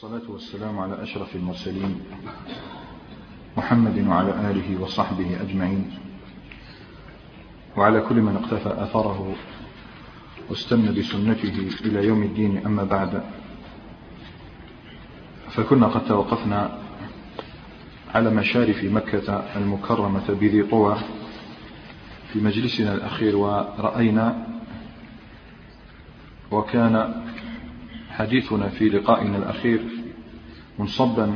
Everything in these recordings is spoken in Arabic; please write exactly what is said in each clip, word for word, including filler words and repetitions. والصلاة والسلام على أشرف المرسلين محمد وعلى آله وصحبه أجمعين، وعلى كل من اقتفى أثره واستنى بسنته إلى يوم الدين. أما بعد، فكنا قد توقفنا على مشارف مكة المكرمة بذي طوى في مجلسنا الأخير، ورأينا وكان حديثنا في لقائنا الأخير منصبا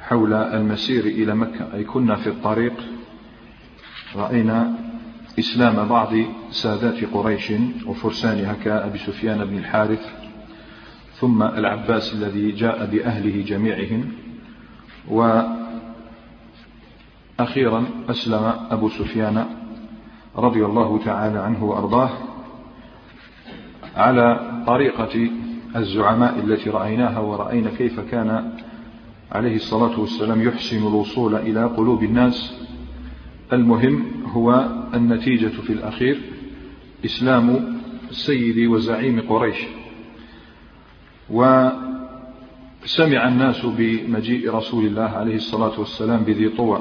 حول المسير إلى مكة، أي كنا في الطريق رأينا إسلام بعض سادات قريش وفرسانها كأبي سفيان بن الحارث، ثم العباس الذي جاء بأهله جميعهم، وأخيرا أسلم أبو سفيان رضي الله تعالى عنه وأرضاه على طريقة الزعماء التي رأيناها، ورأينا كيف كان عليه الصلاة والسلام يحسن الوصول إلى قلوب الناس. المهم هو النتيجة في الأخير إسلام سيد وزعيم قريش، وسمع الناس بمجيء رسول الله عليه الصلاة والسلام بذي طوى،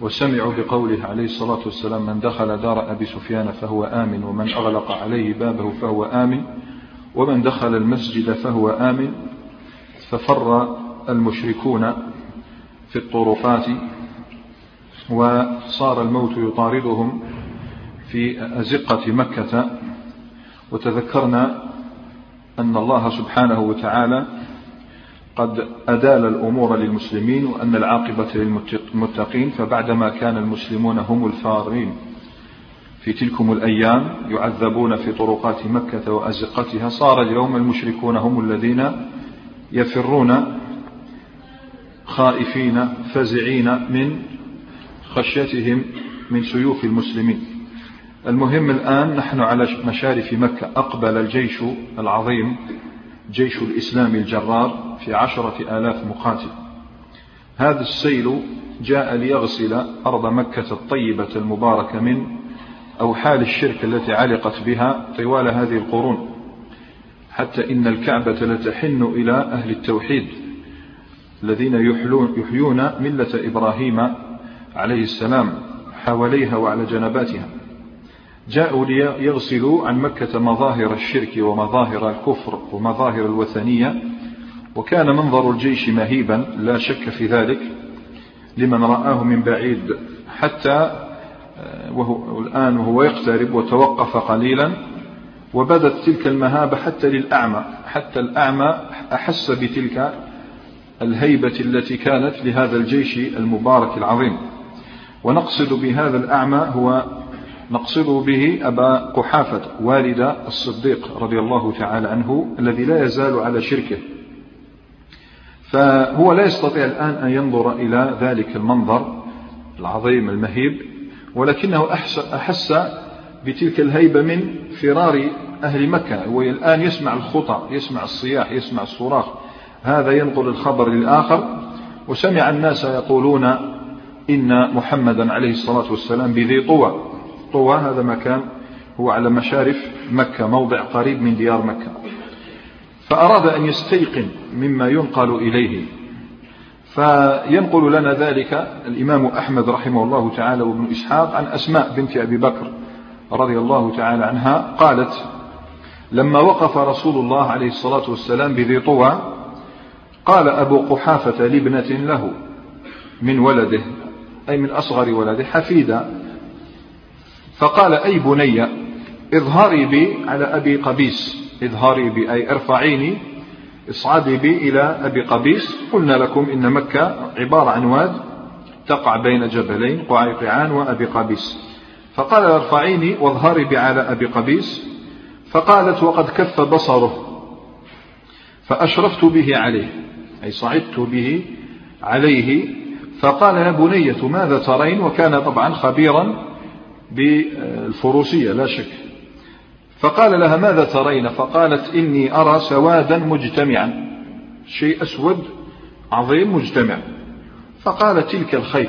وسمعوا بقوله عليه الصلاة والسلام: من دخل دار أبي سفيان فهو آمن، ومن أغلق عليه بابه فهو آمن، ومن دخل المسجد فهو آمن. ففر المشركون في الطرقات، وصار الموت يطاردهم في أزقة مكة. وتذكرنا أن الله سبحانه وتعالى قد أدال الأمور للمسلمين، وأن العاقبة للمتقين، فبعدما كان المسلمون هم الفارين في تلكم الأيام يعذبون في طرقات مكة وأزقتها، صار اليوم المشركون هم الذين يفرون خائفين فزعين من خشيتهم من سيوف المسلمين. المهم الآن نحن على مشارف مكة، أقبل الجيش العظيم جيش الإسلام الجرار في عشرة آلاف مقاتل. هذا السيل جاء ليغسل أرض مكة الطيبة المباركة من أوحال الشرك التي علقت بها طوال هذه القرون، حتى إن الكعبة لتحن إلى أهل التوحيد الذين يحيون ملة إبراهيم عليه السلام حواليها وعلى جنباتها. جاءوا ليغسلوا عن مكة مظاهر الشرك ومظاهر الكفر ومظاهر الوثنية، وكان منظر الجيش مهيبا لا شك في ذلك لمن رآه من بعيد، حتى وهو الآن وهو يقترب وتوقف قليلا، وبدت تلك المهابة حتى للأعمى، حتى الأعمى أحس بتلك الهيبة التي كانت لهذا الجيش المبارك العظيم. ونقصد بهذا الأعمى هو نقصده به أبا قحافة والد الصديق رضي الله تعالى عنه، الذي لا يزال على شركه، فهو لا يستطيع الآن أن ينظر إلى ذلك المنظر العظيم المهيب، ولكنه أحس بتلك الهيبة من فرار أهل مكة. والآن يسمع الخطأ، يسمع الصياح، يسمع الصراخ، هذا ينقل الخبر للآخر. وسمع الناس يقولون إن محمدا عليه الصلاة والسلام بذي طوى. طوى هذا مكان هو على مشارف مكة، موضع قريب من ديار مكة. فأراد أن يستيقن مما ينقل إليه، فينقل لنا ذلك الإمام أحمد رحمه الله تعالى وابن إسحاق عن أسماء بنت أبي بكر رضي الله تعالى عنها قالت: لما وقف رسول الله عليه الصلاة والسلام بذي طوى قال أبو قحافة لابنة له من ولده، أي من أصغر ولده، حفيدة، فقال: أي بني اظهري بي على أبي قبيس، اظهري بي أي ارفعيني، اصعدي بي إلى أبي قبيس. قلنا لكم إن مكة عبارة عن واد تقع بين جبلين، قعيقعان وأبي قبيس، فقال: ارفعيني واظهري بي على أبي قبيس. فقالت: وقد كف بصره فأشرفت به عليه، أي صعدت به عليه، فقال: يا بنية ماذا ترين؟ وكان طبعا خبيرا بالفروسية لا شك. فقال لها: ماذا ترين؟ فقالت: إني أرى سوادا مجتمعا، شيء أسود عظيم مجتمع. فقالت: تلك الخيل.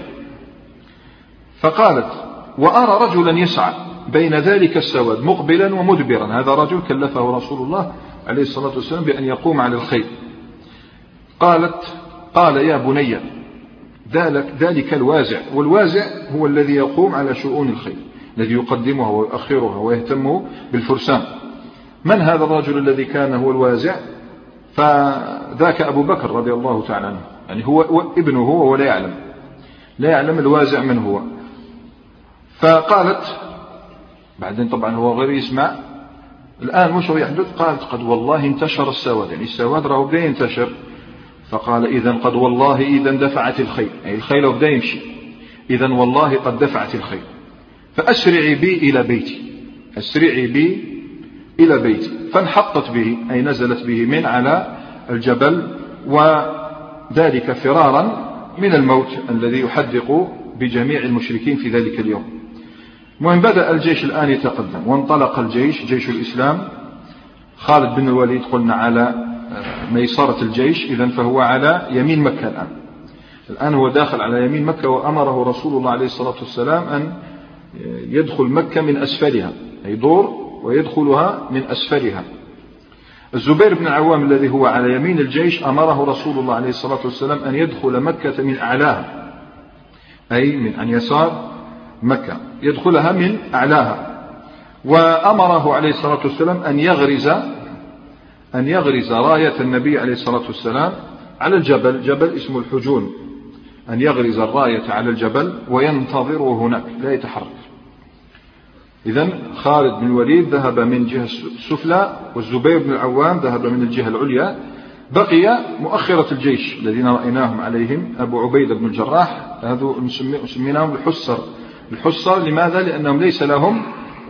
فقالت: وأرى رجلا يسعى بين ذلك السواد مقبلا ومدبرا. هذا رجل كلفه رسول الله عليه الصلاة والسلام بأن يقوم على الخير. قالت قال يا بني، ذلك, ذلك الوازع، والوازع هو الذي يقوم على شؤون الخير، الذي يقدمها ويؤخرها ويهتم بالفرسان. من هذا الرجل الذي كان هو الوازع؟ فذاك أبو بكر رضي الله تعالى عنه، يعني هو ابنه هو ولا يعلم، لا يعلم الوازع من هو. فقالت بعدين طبعا هو غير يسمع، الآن مش هو يحدث. قالت قد والله انتشر السواد، يعني السواد راه بدا ينتشر. فقال إذن قد والله إذا دفعت الخيل، يعني الخيل بدا يمشي، إذن والله قد دفعت الخيل، فأسرعي بي إلى بيتي، أسرعي بي إلى بيتي. فانحطت به، أي نزلت به من على الجبل، وذلك فرارا من الموت الذي يحدق بجميع المشركين في ذلك اليوم. وإن بدأ الجيش الآن يتقدم، وانطلق الجيش، جيش الإسلام. خالد بن الوليد قلنا على ميسرة الجيش، إذن فهو على يمين مكة الآن، الآن هو داخل على يمين مكة. وأمره رسول الله عليه الصلاة والسلام أن يدخل مكة من أسفلها، أي دور ويدخلها من أسفلها. الزبير بن العوام الذي هو على يمين الجيش أمره رسول الله عليه الصلاة والسلام أن يدخل مكة من أعلاها، أي من عن يسار مكة، يدخلها من أعلاها. وأمره عليه الصلاة والسلام أن يغرز أن يغرز راية النبي عليه الصلاة والسلام على الجبل، جبل اسمه الحجون، أن يغرز الراية على الجبل وينتظره هناك لا يتحرك. إذن خالد بن الوليد ذهب من جهة السفلى، والزبير بن العوام ذهب من الجهة العليا. بقي مؤخرة الجيش الذين رأيناهم عليهم أبو عبيدة بن الجراح، هذو نسميناهم الحسر. الحسر لماذا؟ لأنهم ليس لهم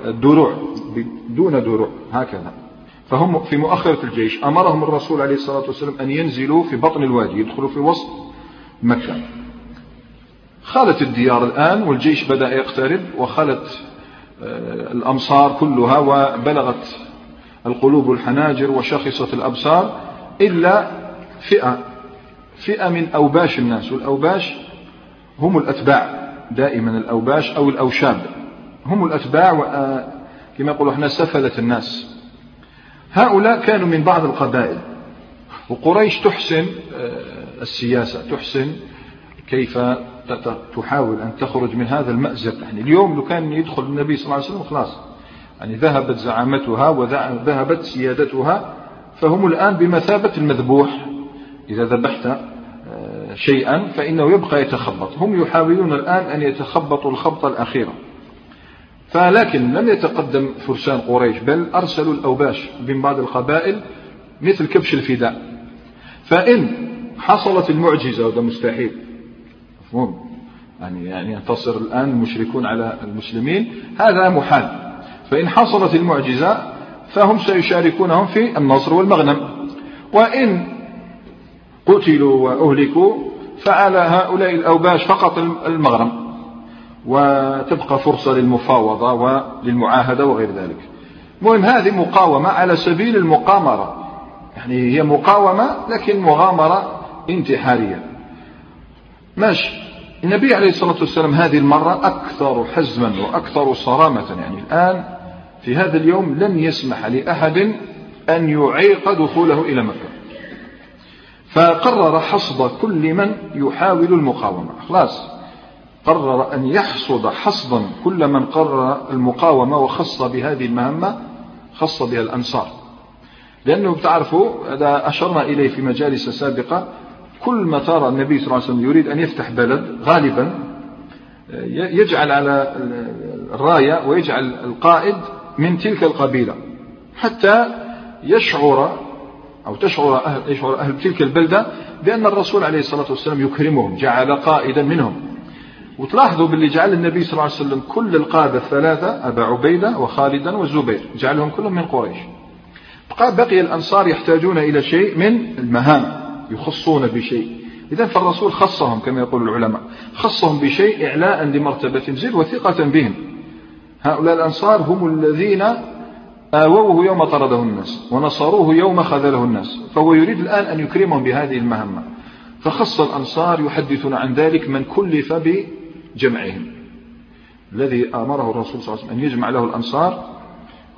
دروع، دون دروع هكذا، فهم في مؤخرة الجيش. أمرهم الرسول عليه الصلاة والسلام أن ينزلوا في بطن الوادي، يدخلوا في وسط مكة. خالت الديار الآن، والجيش بدأ يقترب، وخلت الأمصار كلها، وبلغت القلوب الحناجر وشخصت الأبصار، إلا فئة فئة من أوباش الناس. والأوباش هم الأتباع، دائما الأوباش أو الأوشاب هم الأتباع، وكما يقولوا احنا سفلة الناس. هؤلاء كانوا من بعض القبائل، وقريش تحسن السياسة، تحسن كيف تحاول أن تخرج من هذا المأزق. يعني اليوم لو كان يدخل النبي صلى الله عليه وسلم خلاص، يعني ذهبت زعامتها وذهبت سيادتها، فهم الآن بمثابة المذبوح، إذا ذبحت شيئا فإنه يبقى يتخبط. هم يحاولون الآن أن يتخبطوا الخبطة الأخيرة، فلكن لم يتقدم فرسان قريش، بل أرسلوا الأوباش من بعض القبائل مثل كبش الفداء. فإن حصلت المعجزة، وده مستحيل مفهوم، يعني ينتصر الآن المشركون على المسلمين، هذا محال. فإن حصلت المعجزة فهم سيشاركونهم في النصر والمغنم. وإن قتلوا وأهلكوا فعلى هؤلاء الأوباش فقط المغنم، وتبقى فرصة للمفاوضة وللمعاهدة وغير ذلك. المهم هذه مقاومة على سبيل المقامرة، يعني هي مقاومة لكن مغامرة انتحارية. ماشي. النبي عليه الصلاة والسلام هذه المرة أكثر حزما وأكثر صرامة، يعني الآن في هذا اليوم لن يسمح لأحد أن يعيق دخوله إلى مكة، فقرر حصد كل من يحاول المقاومة. خلاص، قرر أن يحصد حصدا كل من قرر المقاومة، وخص بهذه المهمة خص بها الأنصار، لأنه بتعرفوا هذا أشرنا إليه في مجالس سابقة، كل ما ترى النبي صلى الله عليه وسلم يريد أن يفتح بلد غالبا يجعل على الراية ويجعل القائد من تلك القبيلة، حتى يشعر أو تشعر أهل, يشعر أهل تلك البلدة بأن الرسول عليه الصلاة والسلام يكرمهم، جعل قائدا منهم. وتلاحظوا باللي جعل النبي صلى الله عليه وسلم كل القادة الثلاثة، أبا عبيدة وخالدا والزبير، جعلهم كلهم من قريش. بقى بقي الأنصار يحتاجون إلى شيء من المهام، يخصون بشيء، إذن فالرسول خصهم كما يقول العلماء، خصهم بشيء إعلاء لمرتبتهم زيد وثقة بهم. هؤلاء الأنصار هم الذين آووه يوم طرده الناس، ونصروه يوم خذله الناس، فهو يريد الآن أن يكرمهم بهذه المهمة. فخص الأنصار، يحدثون عن ذلك من كلف ب جمعهم. الذي أمره الرسول صلى الله عليه وسلم أن يجمع له الأنصار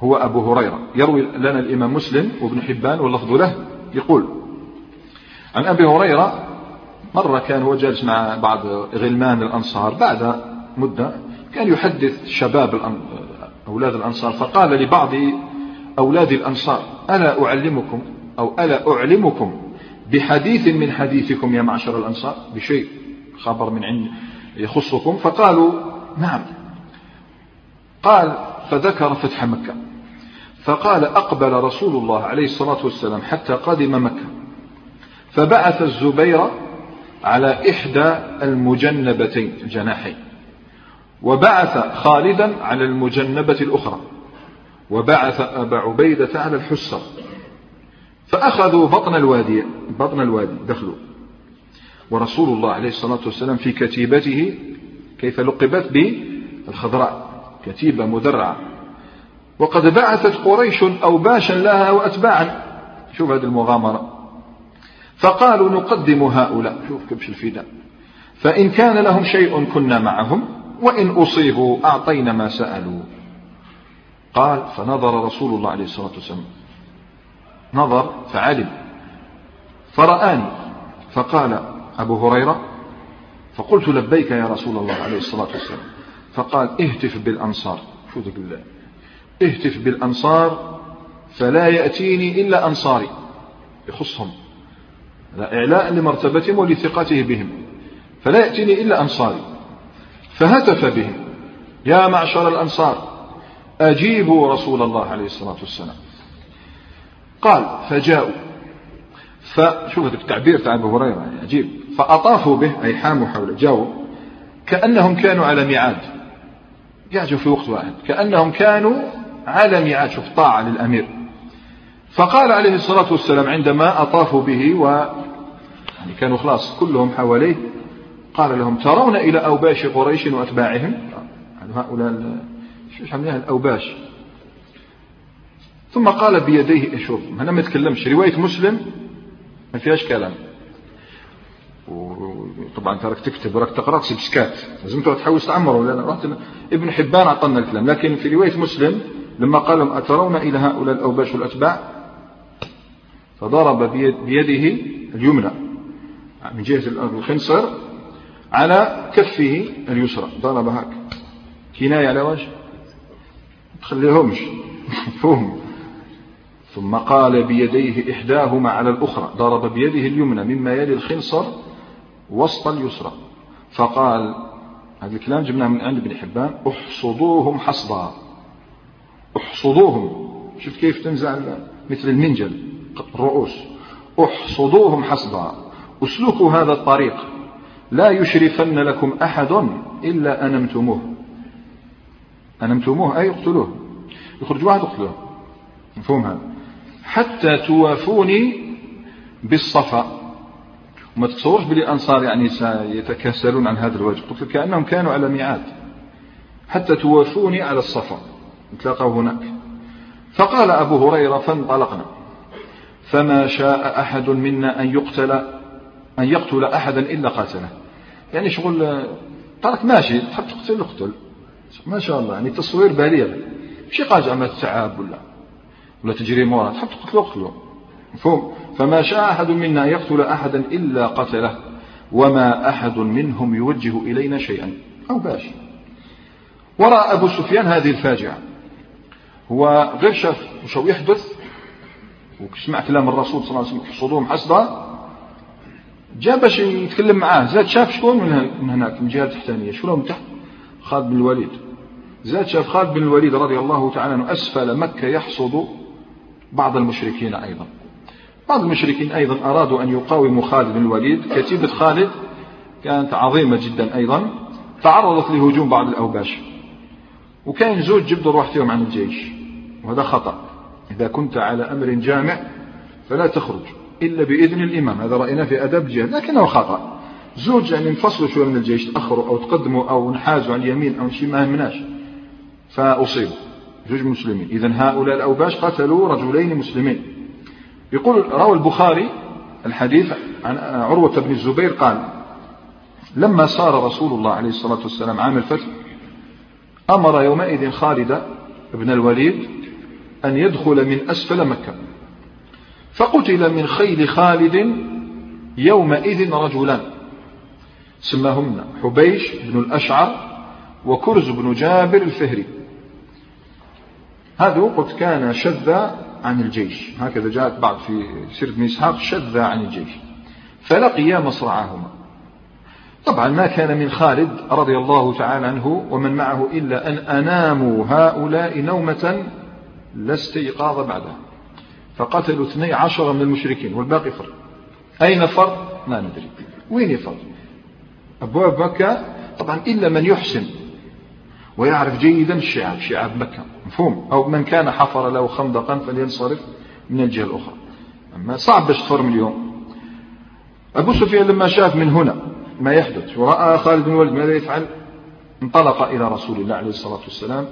هو أبو هريرة. يروي لنا الإمام مسلم وابن حبان واللفظ له، يقول عن أبي هريرة مرة كان هو جالس مع بعض غلمان الأنصار بعد مدة، كان يحدث شباب أولاد الأنصار، فقال لبعض أولاد الأنصار: ألا أعلمكم أو ألا أعلمكم بحديث من حديثكم يا معشر الأنصار، بشيء خبر من عند يخصكم؟ فقالوا: نعم. قال فذكر فتح مكة، فقال: أقبل رسول الله عليه الصلاة والسلام حتى قدم مكة، فبعث الزبير على إحدى المجنبتين الجناحين، وبعث خالدا على المجنبة الأخرى، وبعث أبا عبيدة على الحسر، فأخذوا بطن الوادي بطن الوادي دخلوا، ورسول الله عليه الصلاة والسلام في كتيبته، كيف لقبت بالخضراء، كتيبة مدرعة، وقد بعثت قريش أوباشا لها وأتباعا. شوف هذه المغامرة. فقالوا: نقدم هؤلاء، شوف كبش الفداء، فإن كان لهم شيء كنا معهم، وإن أصيبوا أعطينا ما سألوا. قال فنظر رسول الله عليه الصلاة والسلام، نظر فعلم فرآني، فقال أبو هريرة: فقلت: لبيك يا رسول الله عليه الصلاة والسلام. فقال: اهتف بالأنصار، شو ذكر الله، اهتف بالأنصار فلا يأتيني إلا أنصاري، يخصهم، لا إعلاء لمرتبتهم ولثقته بهم، فلا يأتيني إلا أنصاري. فهتف بهم: يا معشر الأنصار أجيبوا رسول الله عليه الصلاة والسلام. قال فجاءوا، فشوف هذا التعبير تاع أبو هريرة، يعني عجيب، فأطافوا به، أي حاموا حوله، جاءوا كأنهم كانوا على ميعاد، يعجوا في وقت واحد، كأنهم كانوا على ميعاد، شوف طاعة للأمير. فقال عليه الصلاة والسلام عندما أطافوا به و يعني كانوا خلاص كلهم حواليه، قال لهم: ترون إلى أوباش قريش وأتباعهم، هؤلاء شو عملها الأوباش، ثم قال بيديه: اشرب. أنا ما يتكلمش، رواية مسلم ما فيهاش كلام، وطبعا ترك تكتب وراك تقرأ سكات، لازم تحوس تعمر، ولا ابن حبان عطلنا الكلام، لكن في رواية مسلم لما قالوا: أترون إلى هؤلاء الأوباش والأتباع، فضرب بيد بيده اليمنى من جهة الخنصر على كفه اليسرى، ضرب هاك كناية على وجه تخليهمش فهم. ثم قال بيديه إحداهما على الأخرى، ضرب بيده اليمنى مما يلي الخنصر وسط اليسرى، فقال، هذا الكلام جبناه من عند ابن حبان: احصدوهم حصدا، احصدوهم، شوف كيف تنزع مثل المنجل الرؤوس، احصدوهم حصدا، اسلكوا هذا الطريق، لا يشرفن لكم أحد إلا أنمتموه، أنمتموه أي اقتلوه، يخرج واحد اقتلوه، مفهوم هذا، حتى توافوني بالصفا. وما تتصورش بلي الأنصار يعني سيتكاسلون عن هذا الوجه، قلت كأنهم كانوا على ميعاد، حتى توافوني على الصفا، نتلاقوا هناك. فقال أبو هريرة: فانطلقنا، فما شاء أحد منا أن يقتل أن يقتل أحدا إلا قاتله، يعني شغل طارك ماشي تحب تقتل اقتل، ما شاء الله، يعني تصوير بالغ، ماشي قاعد ما تتعب ولا ولا تجري مورا، تحب تقتل اقتله، مفهوم. فما شاء أحد منا أن يقتل أحدا إلا قتله، وما أحد منهم يوجه إلينا شيئا، أو باش. ورأى أبو سفيان هذه الفاجعة، هو غير شاف وش هو يحدث، وسمع كلام الرسول صلى الله عليه وسلم: احصدوهم حصدا، جاء باش يتكلم معاه، زاد شاف شكون من هناك من جهة تحتانية، شكون من تحت؟ خالد بن الوليد، زاد شاف خالد بن الوليد رضي الله تعالى عنه أسفل مكة يحصد بعض المشركين أيضا، بعض المشركين أيضا أرادوا أن يقاوموا خالد بن الوليد، كتيبة خالد كانت عظيمة جدا أيضا، تعرضت لهجوم بعض الأوباش، وكان زوج جبدوا رواح فيهم عن الجيش، وهذا خطأ، إذا كنت على أمر جامع فلا تخرج إلا بإذن الإمام، هذا رأينا في أداب الجهاد، لكنه خطأ، زوج يعني انفصلوا شوية من الجيش، تأخروا أو تقدموا أو انحازوا عن اليمين أو شيء ما همناش، فأصيبوا زوج مسلمين، إذن هؤلاء الأوباش قتلوا رجلين مسلمين. يقول روى البخاري الحديث عن عروة بن الزبير قال: لما صار رسول الله عليه الصلاة والسلام عام الفتح، أمر يومئذ خالد بن الوليد أن يدخل من أسفل مكة. فقتل من خيل خالد يومئذ رجلان سماهمنا حبيش بن الأشعر وكرز بن جابر الفهري. هذا قد كان شذا عن الجيش، هكذا جاءت بعض في سيرة بن إسحاق شذا عن الجيش، فلقيا مصرعهما. طبعا ما كان من خالد رضي الله تعالى عنه ومن معه إلا أن أناموا هؤلاء نومة لا استيقاظ بعدها، فقتلوا اثني عشر من المشركين والباقي فرد. أين فرد؟ ما ندري وين يفرد. أبواب مكة طبعا إلا من يحسن ويعرف جيدا الشعاب، شعاب مكة مفهوم، أو من كان حفر له خندقا فلينصرف من الجهة الأخرى. أما صعب باش تفرم اليوم. أبو سفيان لما شاف من هنا ما يحدث ورأى خالد بن الوليد ماذا يفعل، انطلق إلى رسول الله عليه الصلاة والسلام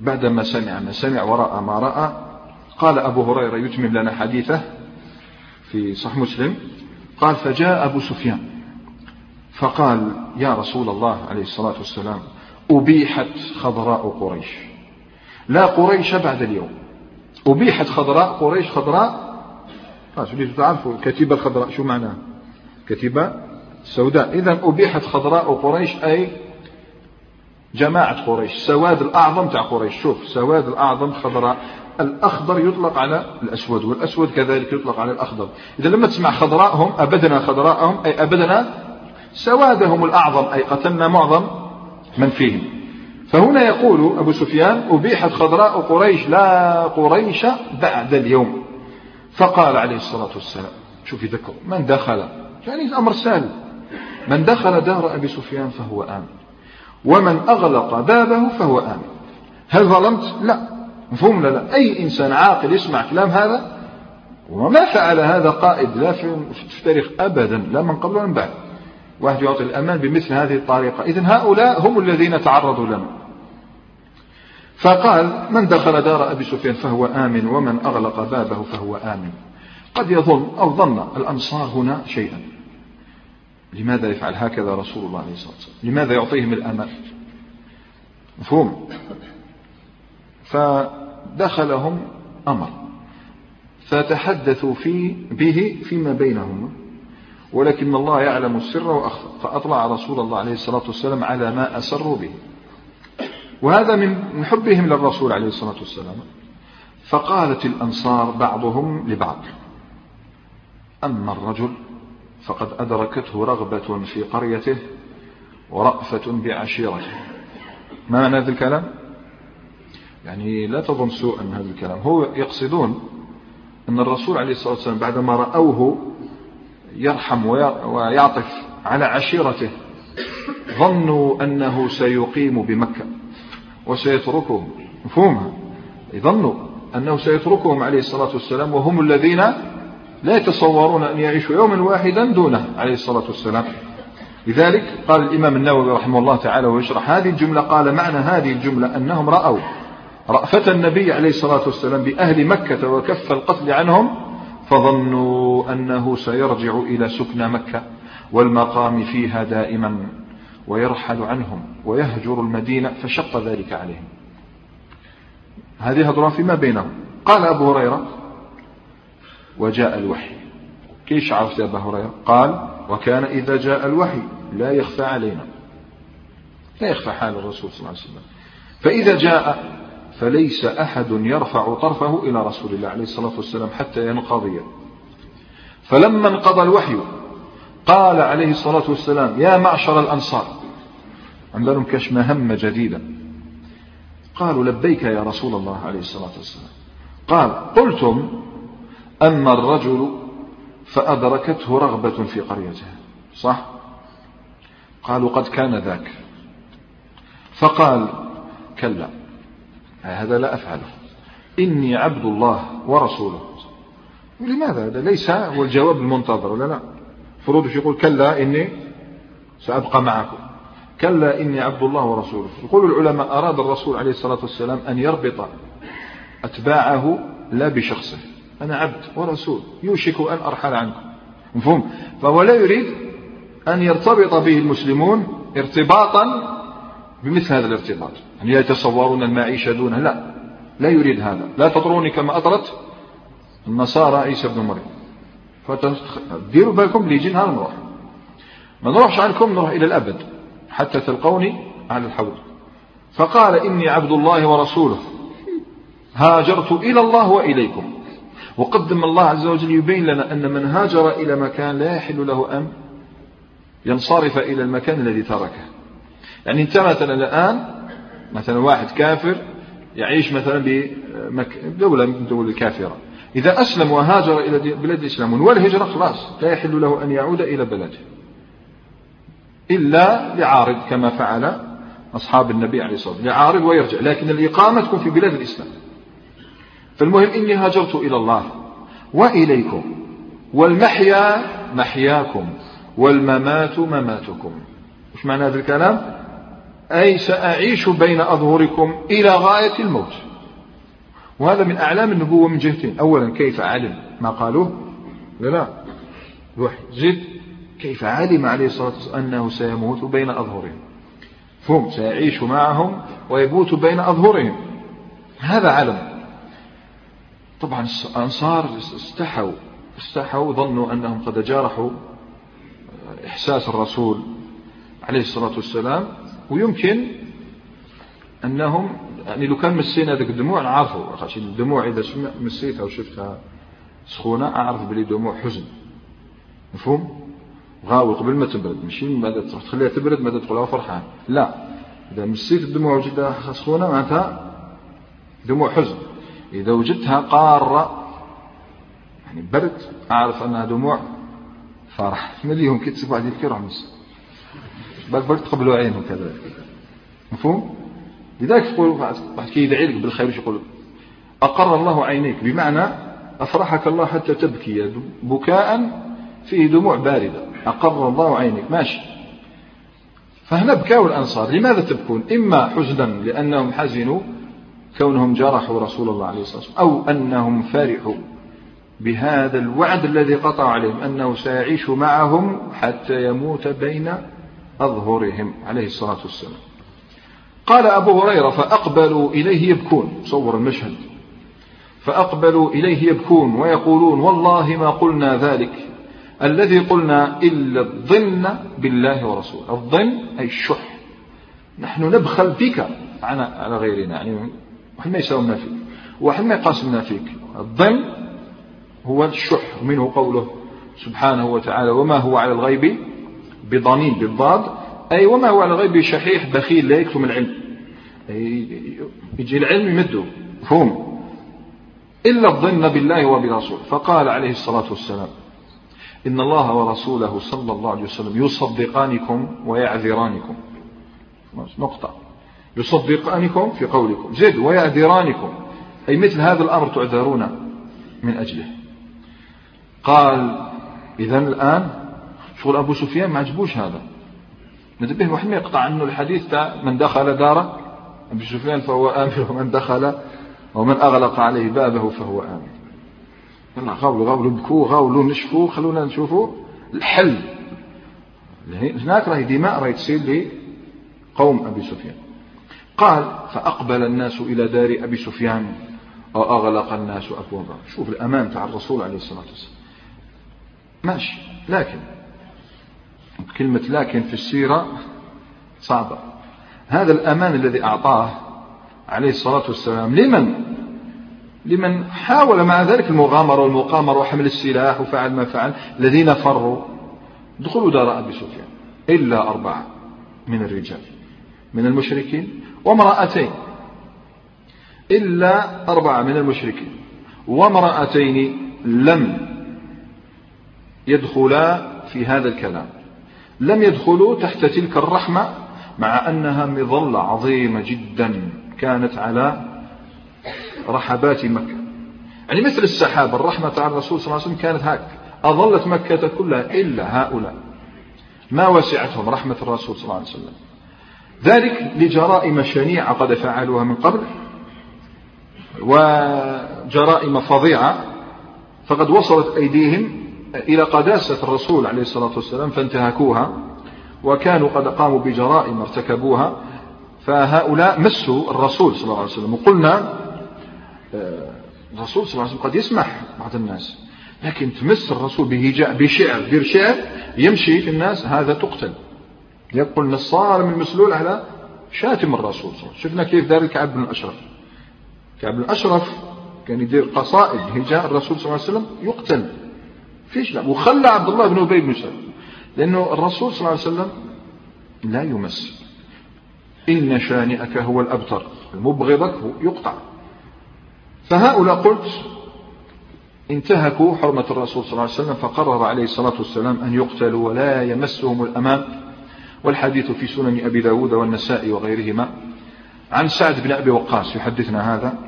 بعدما سمع ما سمع ورأى ما رأى. قال أبو هريرة يتمم لنا حديثه في صحيح مسلم، قال فجاء أبو سفيان فقال يا رسول الله عليه الصلاة والسلام أبيحت خضراء قريش، لا قريش بعد اليوم، أبيحت خضراء قريش. خضراء تعرفوا كتيبة الخضراء شو معناها؟ كتيبة سوداء. إذن أبيحت خضراء قريش أي جماعة قريش، السواد الأعظم تاع قريش. شوف السواد الأعظم خضراء، الأخضر يطلق على الأسود والأسود كذلك يطلق على الأخضر. إذا لما تسمع خضراءهم أبدنا خضراءهم أي أبدنا سوادهم الأعظم أي قتلنا معظم من فيهم. فهنا يقول أبو سفيان أبيحت خضراء قريش لا قريش بعد اليوم. فقال عليه الصلاة والسلام، شوف يذكر من دخل، يعني الأمر سهل، من دخل دار أبي سفيان فهو آمن ومن أغلق بابه فهو آمن. هل ظلمت؟ لا، مفهوم لا لا. أي إنسان عاقل يسمع كلام هذا، وما فعل هذا قائد لا في التاريخ أبدا لا من قبل ولا من بعد، واحد يعطي الأمان بمثل هذه الطريقة. إذن هؤلاء هم الذين تعرضوا لنا. فقال من دخل دار أبي سفيان فهو آمن ومن أغلق بابه فهو آمن. قد يظن أو ظن الأنصار هنا شيئا، لماذا يفعل هكذا رسول الله عليه الصلاة والسلام؟ لماذا يعطيهم الأمان؟ مفهوم. فدخلهم أمر فتحدثوا فيه به فيما بينهم، ولكن الله يعلم السر وأخفى، فأطلع رسول الله عليه الصلاة والسلام على ما أسروا به، وهذا من حبهم للرسول عليه الصلاة والسلام. فقالت الأنصار بعضهم لبعض أما الرجل فقد أدركته رغبة في قريته ورأفة بعشيرته. ما معنى هذا الكلام؟ يعني لا تظن سوءا من هذا الكلام، هو يقصدون أن الرسول عليه الصلاة والسلام بعدما رأوه يرحم ويعطف على عشيرته ظنوا أنه سيقيم بمكة وسيتركهم، مفهومها، ظنوا أنه سيتركهم عليه الصلاة والسلام، وهم الذين لا يتصورون أن يعيشوا يوما واحدا دونه عليه الصلاة والسلام. لذلك قال الإمام النووي رحمه الله تعالى ويشرح هذه الجملة، قال معنى هذه الجملة أنهم رأوا رأفة النبي عليه الصلاة والسلام بأهل مكة وكف القتل عنهم، فظنوا أنه سيرجع إلى سكن مكة والمقام فيها دائما ويرحل عنهم ويهجر المدينة، فشق ذلك عليهم. هذه هضرة فيما بينهم. قال أبو هريرة وجاء الوحي. كيش عرفت أبو هريرة؟ قال وكان إذا جاء الوحي لا يخفى علينا، لا يخفى حال الرسول صلى الله عليه وسلم، فإذا جاء فليس أحد يرفع طرفه إلى رسول الله عليه الصلاة والسلام حتى ينقضي. فلما انقضى الوحي قال عليه الصلاة والسلام يا معشر الأنصار، عندهم كاش مهمة جديدة. قالوا لبيك يا رسول الله عليه الصلاة والسلام. قال قلتم أما الرجل فأدركته رغبة في قريته، صح؟ قالوا قد كان ذاك. فقال كلا، هذا لا أفعله، إني عبد الله ورسوله. ولماذا؟ هذا ليس هو الجواب المنتظر، ولا لا فروض يقول كلا إني سأبقى معكم، كلا إني عبد الله ورسوله. يقول العلماء أراد الرسول عليه الصلاة والسلام أن يربط أتباعه لا بشخصه، أنا عبد ورسول يوشك أن أرحل عنكم، مفهوم؟ فهو لا يريد أن يرتبط به المسلمون ارتباطا بمثل هذا الارتباط، يعني يتصورون المعيشة دونه، لا، لا يريد هذا، لا تطروني كما أطرت النصارى عيسى بن مريم. فديروا بالكم ليجي نهار نروح، ما نروحش عنكم، نروح إلى الأبد حتى تلقوني على الحوض. فقال إني عبد الله ورسوله هاجرت إلى الله وإليكم. وقدم الله عز وجل يبين لنا أن من هاجر إلى مكان لا يحل له أن ينصرف إلى المكان الذي تركه. يعني أنت مثلا الآن مثلا واحد كافر يعيش مثلا بدولة من الدول الكافرة، إذا أسلم وهاجر إلى بلاد الإسلام والهجرة خلاص لا يحل له أن يعود إلى بلده إلا لعارض، كما فعل أصحاب النبي عليه الصلاة والسلام، لعارض ويرجع، لكن الإقامة تكون في بلاد الإسلام. فالمهم إني هاجرت إلى الله وإليكم، والمحيا محياكم والممات مماتكم. وش معنى هذا الكلام؟ أي سأعيش بين أظهركم إلى غاية الموت. وهذا من أعلام النبوة من جهتين: أولا كيف علم ما قالوه، لا لا روح زد، كيف علم عليه الصلاة والسلام أنه سيموت بين أظهرهم، فهم سيعيش معهم ويموت بين أظهرهم، هذا علم. طبعا الأنصار استحوا استحوا ظنوا أنهم قد جارحوا إحساس الرسول عليه الصلاة والسلام، ويمكن أنهم يعني لو كان مسينا ذاك الدموع نعرفوا، عشان الدموع إذا مسيتها وشفتها سخونة أعرف بلي دموع حزن، مفهوم؟ غاوي قبل ما تبرد، ماشي ماذا تخليها تبرد ماذا تقولها فرحان، لا، إذا مسيت الدموع وجدتها سخونة معناتها دموع حزن، إذا وجدتها قارة يعني برد أعرف أنها دموع فرح. مليهم كي تسبع دي الكير عمس بل برد قبل عينه كذا، مفهوم؟ لذلك يقول كي يدعي لك بالخير يقول أقر الله عينيك، بمعنى أفرحك الله حتى تبكي بكاء فيه دموع باردة، أقر الله عينيك، ماشي. فهنا بكاء الأنصار، لماذا تبكون؟ إما حزنا لأنهم حزنوا كونهم جرحوا رسول الله عليه الصلاة والسلام، أو أنهم فرحوا بهذا الوعد الذي قطع عليهم أنه سيعيش معهم حتى يموت بين أظهرهم عليه الصلاة والسلام. قال أبو هريرة فأقبلوا إليه يبكون، صور المشهد، فأقبلوا إليه يبكون ويقولون والله ما قلنا ذلك الذي قلنا إلا الظن بالله ورسوله. الظن أي الشح، نحن نبخل بك على غيرنا، يعني واحد ما يساومنا فيك واحد ما يقاسمنا فيك. الظن هو الشح، منه قوله سبحانه وتعالى وما هو على الغيب بضنين، بالضاد، أي وما هو على الغيب شحيح بخيل لا يكتم العلم، يجي العلم يمده، فهم إلا الظن بالله وبرسوله. فقال عليه الصلاة والسلام إن الله ورسوله صلى الله عليه وسلم يصدقانكم ويعذرانكم، نقطة، يصدقانكم في قولكم، زد ويعذرانكم، أي مثل هذا الأمر تعذرون من أجله. قال إذن الآن شغل أبو سفيان ما عجبوش هذا، نتبه واحد ما يقطع عنه الحديث تاع من دخل دار أبو سفيان فهو آمن، ومن دخل ومن أغلق عليه بابه فهو آمن. يلا غاولوا غاولوا بكوا غاولوا نشفوا، خلونا نشوفوا الحل، هناك راهي دماء راهي تسيل لقوم أبي سفيان. قال فأقبل الناس إلى دار أبي سفيان وأغلق الناس أبوابه. شوف الأمان تاع الرسول عليه الصلاة والسلام، ماشي، لكن كلمة لكن في السيرة صعبة. هذا الأمان الذي أعطاه عليه الصلاة والسلام لمن لمن حاول مع ذلك المغامرة والمقامرة وحمل السلاح وفعل ما فعل، الذين فروا دخلوا دار أبي سفيان إلا أربعة من الرجال من المشركين وامرأتين، إلا أربعة من المشركين وامرأتين لم يدخلا في هذا الكلام، لم يدخلوا تحت تلك الرحمة، مع أنها مظلة عظيمة جدا كانت على رحبات مكة، يعني مثل السحاب، الرحمة على الرسول صلى الله عليه وسلم كانت هكذا، أظلت مكة كلها إلا هؤلاء، ما وسعتهم رحمة الرسول صلى الله عليه وسلم، ذلك لجرائم شنيعة قد فعلوها من قبل، وجرائم فظيعة، فقد وصلت أيديهم إلى قداسة الرسول عليه الصلاة والسلام فانتهكوها، وكانوا قد قاموا بجرائم ارتكبوها، فهؤلاء مسوا الرسول صلى الله عليه وسلم. وقلنا الرسول صلى الله عليه وسلم قد يسمح بعض الناس، لكن تمس الرسول بهجاء بشعر برشعر يمشي في الناس هذا تقتل. يقول نصار من مسلول على شاتم الرسول صلى الله عليه وسلم. شفنا كيف دار كعب بن الأشرف. كعب بن الأشرف كان يدير قصائد هجاء الرسول صلى الله عليه وسلم يقتل فيش لا. وخلى عبد الله بن أبي بن سعد، لأنه الرسول صلى الله عليه وسلم لا يمس. إن شانئك هو الأبتر، المبغضك يقطع. فهؤلاء قلت انتهكوا حرمة الرسول صلى الله عليه وسلم، فقرر عليه الصلاة والسلام أن يقتلوا ولا يمسهم الأمام. والحديث في سنن أبي داود والنسائي وغيرهما عن سعد بن أبي وقاص يحدثنا هذا،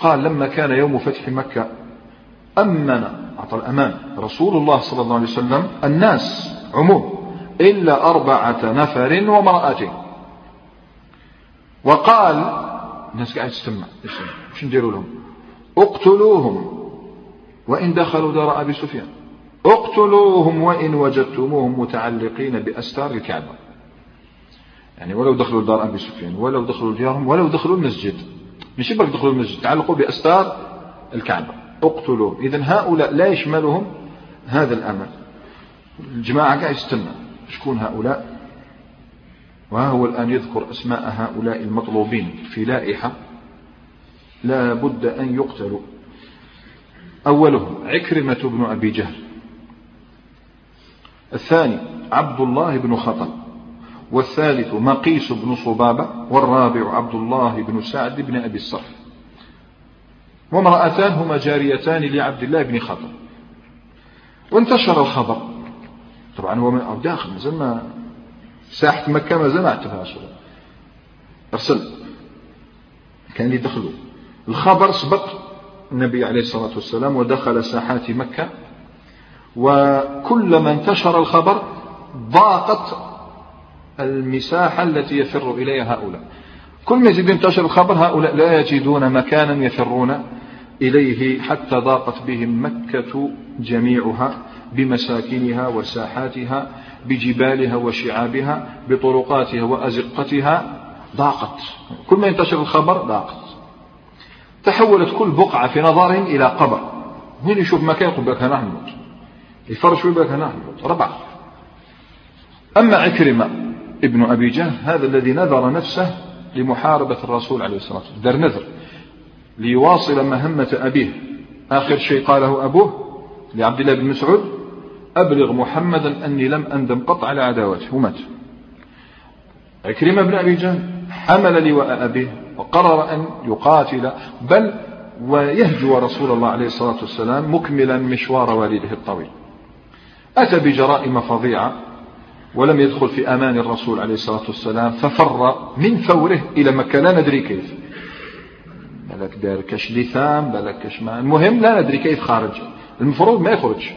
قال لما كان يوم فتح مكة أمن عطى الأمان رسول الله صلى الله عليه وسلم الناس عموم إلا أربعة نفر ومرأته. وقال الناس قاعد تستمع وش نديروا لهم؟ اقتلوهم وإن دخلوا دار أبي سفيان، اقتلوهم وإن وجدتموهم متعلقين بأستار الكعبة. يعني ولو دخلوا دار أبي سفيان، ولو دخلوا ديارهم، ولو دخلوا المسجد، مش برك دخلوا المسجد، تعلقوا بأستار الكعبة اقتلوهم. إذن هؤلاء لا يشملهم هذا الأمر. الجماعة قاعد يستمع شكون هؤلاء؟ وها هو الآن يذكر أسماء هؤلاء المطلوبين في لائحة لا بد أن يقتلوا. أولهم عكرمة بن أبي جهل، الثاني عبد الله بن خطل، والثالث مقيس بن صبابة، والرابع عبد الله بن سعد بن أبي الصرح، وامرأتان هما جاريتان لعبد الله بن خطل. وانتشر الخبر، طبعا هو من داخل مازال ساحة مكة مازال ما اعتفاش، أرسل كان يدخلوا الخبر سبق النبي عليه الصلاة والسلام ودخل ساحات مكة. وكلما انتشر الخبر ضاقت المساحة التي يفر إليها هؤلاء. كل ما يزيد ينتشر الخبر هؤلاء لا يجدون مكانا يفرون إليه، حتى ضاقت بهم مكة جميعها بمساكنها وساحاتها بجبالها وشعابها بطرقاتها وأزقتها، ضاقت. كل ما ينتشر الخبر ضاقت. تحولت كل بقعة في نظرهم إلى قبر. هنا يشوف مكان يقول بك هنا نموت، يفرش ويقول بك هنا نموت ربعة. أما عكرمة ابن أبي جهل هذا الذي نذر نفسه لمحاربة الرسول عليه الصلاة والسلام، در نذر ليواصل مهمة أبيه. آخر شيء قاله أبوه لعبد الله بن مسعود أبلغ محمدا أني لم أندم قط على عداوته، ومات. عكرمة بن أبي جهل حمل لواء أبيه وقرر أن يقاتل بل ويهجو رسول الله عليه الصلاة والسلام مكملا مشوار والده الطويل. أتى بجرائم فظيعة ولم يدخل في أمان الرسول عليه الصلاة والسلام، ففر من فوره إلى مكة لا ندري كيف، بلك دار كش لثام بلك كش ما، المهم لا ندري كيف خارج، المفروض ما يخرج،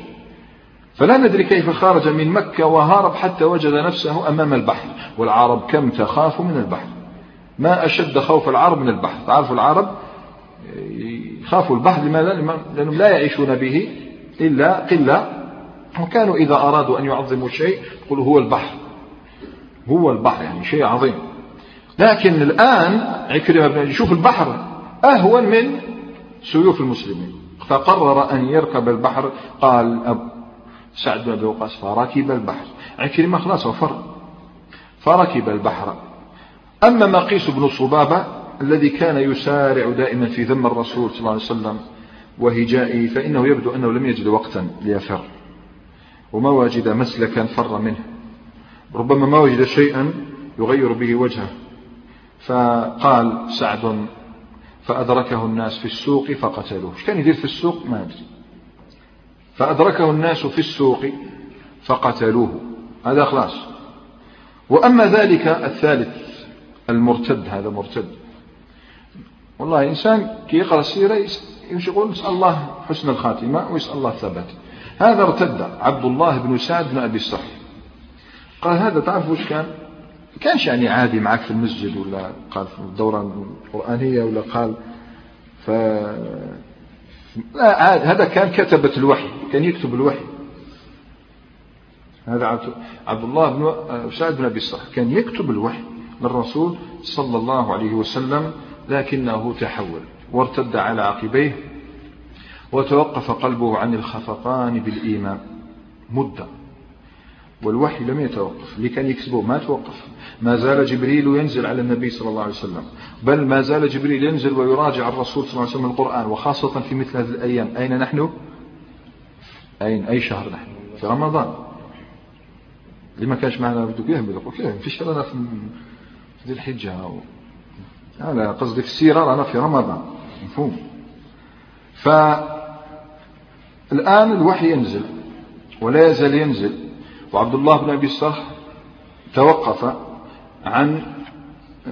فلا ندري كيف خارج من مكة وهارب حتى وجد نفسه أمام البحر. والعرب كم تخاف من البحر، ما أشد خوف العرب من البحر. تعرفوا العرب يخافوا البحر، لماذا؟ لأنهم لا يعيشون به إلا قلة، وكانوا إذا أرادوا أن يعظموا شيء يقولوا هو البحر، هو البحر، يعني شيء عظيم. لكن الآن عكرمة بن يشوف البحر أهون من سيوف المسلمين، فقرر أن يركب البحر. قال أبو سعد بن أبي وقاص فركب البحر، عكرمة خلاص وفر فركب البحر. أما مقيس بن صبابة الذي كان يسارع دائما في ذم الرسول صلى الله عليه وسلم وهجائه، فإنه يبدو أنه لم يجد وقتا ليفر، وما وجد مسلكا فر منه، ربما ما وجد شيئا يغير به وجهه. فقال سعد فأدركه الناس في السوق فقتلوه. ايش كان يدير في السوق ما أدري. فأدركه الناس في السوق فقتلوه، هذا خلاص. وأما ذلك الثالث المرتد، هذا مرتد والله. إنسان كي يقرأ السيرة يقول نسأل الله حسن الخاتمة ويسأل الله الثبات. هذا ارتد عبد الله بن سعد بن أبي الصح. قال هذا تعرف وش كان؟ كانش يعني عادي معك في المسجد، ولا قال في الدورة القرآنية، ولا قال ف... لا عاد. هذا كان كتبة الوحي، كان يكتب الوحي. هذا عبد الله بن سعد بن أبي الصح كان يكتب الوحي للرسول صلى الله عليه وسلم، لكنه تحول. وارتد على عقبيه وتوقف قلبه عن الخفقان بالإيمان مدة، والوحي لم يتوقف. اللي كان يكسبه ما توقف، ما زال جبريل ينزل على النبي صلى الله عليه وسلم، بل ما زال جبريل ينزل ويراجع الرسول صلى الله عليه وسلم القرآن، وخاصة في مثل هذه الأيام. أين نحن؟ أين أي شهر نحن؟ في رمضان. لما كانش معنا بدك يهبل قلت له مفيش رانا في ذي الحجة، أنا قصدي في السيرة رانا في رمضان، مفهوم؟ فالآن الوحي ينزل ولا يزال ينزل، وعبد الله بن أبي الصخر توقف عن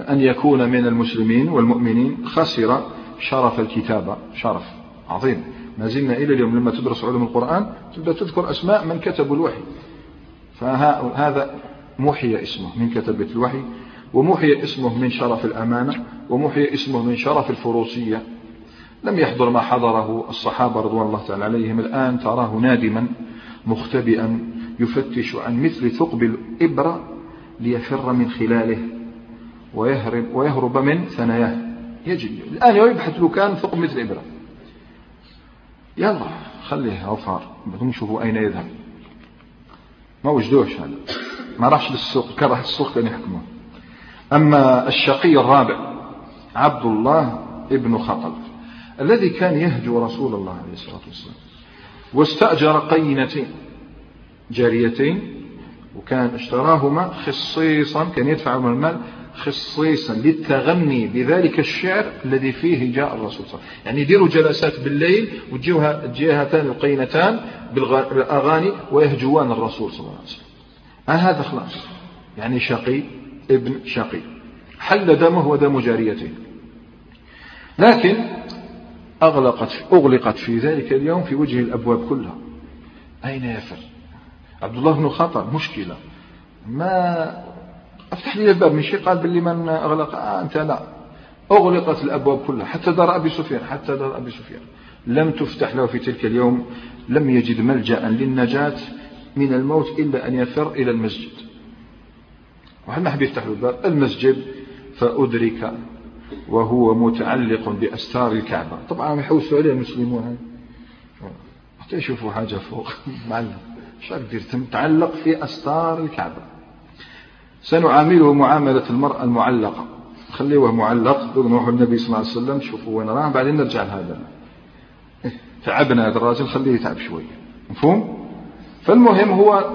أن يكون من المسلمين والمؤمنين، خسر شرف الكتابة، شرف عظيم. ما زلنا إلى اليوم لما تدرس علوم القرآن تبدأ تذكر أسماء من كتبوا الوحي، فهذا محي اسمه من كتبة الوحي، ومحي اسمه من شرف الأمانة، ومحي اسمه من شرف الفروسية. لم يحضر ما حضره الصحابة رضوان الله تعالى عليهم، الآن تراه نادما مختبئا يفتش عن مثل ثقب الإبرة ليفر من خلاله ويهرب, ويهرب من ثناياه. يجري الآن يبحث له كان ثقب مثل إبرة، يلا خليه عفار بدهم يشوفوا أين يذهب. ما وجدوش، هذا ما راحش للسوق، كره السوق كان يحكمه. أما الشقي الرابع عبد الله ابن خطل الذي كان يهجو رسول الله عليه الصلاة والسلام، واستأجر قينتين جاريتين، وكان اشتراهما خصيصا، كان يدفع من المال خصيصا للتغني بذلك الشعر الذي فيه جاء الرسول صلى الله عليه وسلم. يعني يديروا جلسات بالليل وتجيهتان القينتان بالأغاني ويهجوان الرسول صلى الله عليه وسلم. آه هذا خلاص يعني شقي ابن شقي، حل دمه ودم جاريتين. لكن أغلقت أغلقت في ذلك اليوم في وجه الأبواب كلها. أين يفر؟ عبد الله بن خطل مشكلة، ما افتح لي الباب من شيء، قال باللي من أغلق. آه أنت لا، أغلقت الأبواب كلها حتى دار أبي سفيان، حتى دار أبي سفيان لم تفتح له في تلك اليوم. لم يجد ملجأ للنجاة من الموت إلا أن يفر إلى المسجد، وهل ما حب يفتح له الباب المسجد، فأدرك وهو متعلق بأستار الكعبة. طبعا يحوسوا عليه المسلمون، حتى يشوفوا حاجة فوق معلم شاكدير تمتعلق في أستار الكعبة. سنعامله معاملة المرأة المعلقة، خليه معلق نروح النبي صلى الله عليه وسلم شوفوا وين راه، بعدين نرجع لهذا. إيه؟ تعبنا هذا الراجل، خليه يتعب شوية، مفهوم؟ فالمهم هو